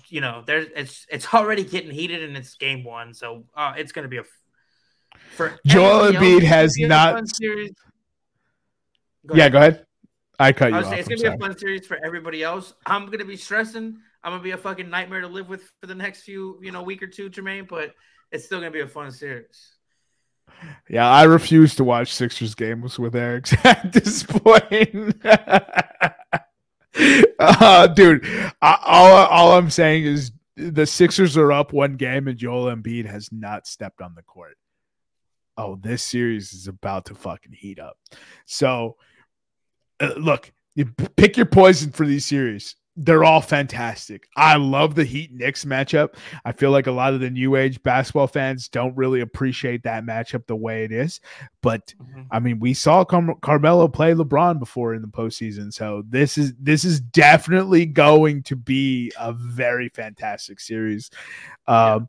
You know, it's already getting heated, and it's game one, so it's going to be a – Joel Embiid has not – go ahead. I cut you off. It's going to be a fun series for everybody else. I'm going to be stressing. I'm going to be a fucking nightmare to live with for the next few, week or two, Jermaine, but it's still going to be a fun series. Yeah, I refuse to watch Sixers games with Eric at this point. Dude, all I'm saying is the Sixers are up one game and Joel Embiid has not stepped on the court. Oh, this series is about to fucking heat up. So, look, you pick your poison for these series. They're all fantastic. I love the Heat-Knicks matchup. I feel like a lot of the new age basketball fans don't really appreciate that matchup the way it is. But, I mean, we saw Carmelo play LeBron before in the postseason. So this is definitely going to be a very fantastic series. And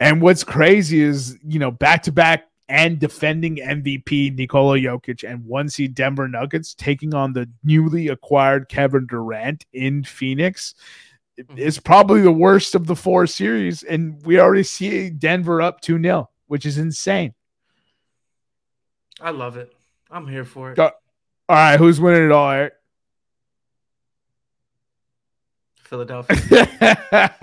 what's crazy is, back-to-back and defending MVP Nikola Jokic and 1-seed Denver Nuggets taking on the newly acquired Kevin Durant in Phoenix. It's probably the worst of the four series, and we already see Denver up 2-0, which is insane. I love it. I'm here for it. All right, who's winning it all, Eric? Philadelphia.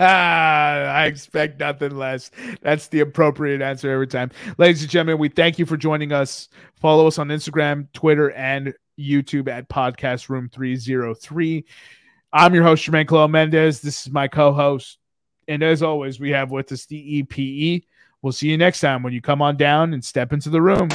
I expect nothing less. That's the appropriate answer every time. Ladies and gentlemen, we thank you for joining us. Follow us on Instagram, Twitter, and YouTube at Podcast Room 303. I'm your host, Jermaine Colo Mendez. This is my co-host. And as always, we have with us the EPE. We'll see you next time when you come on down and step into the room.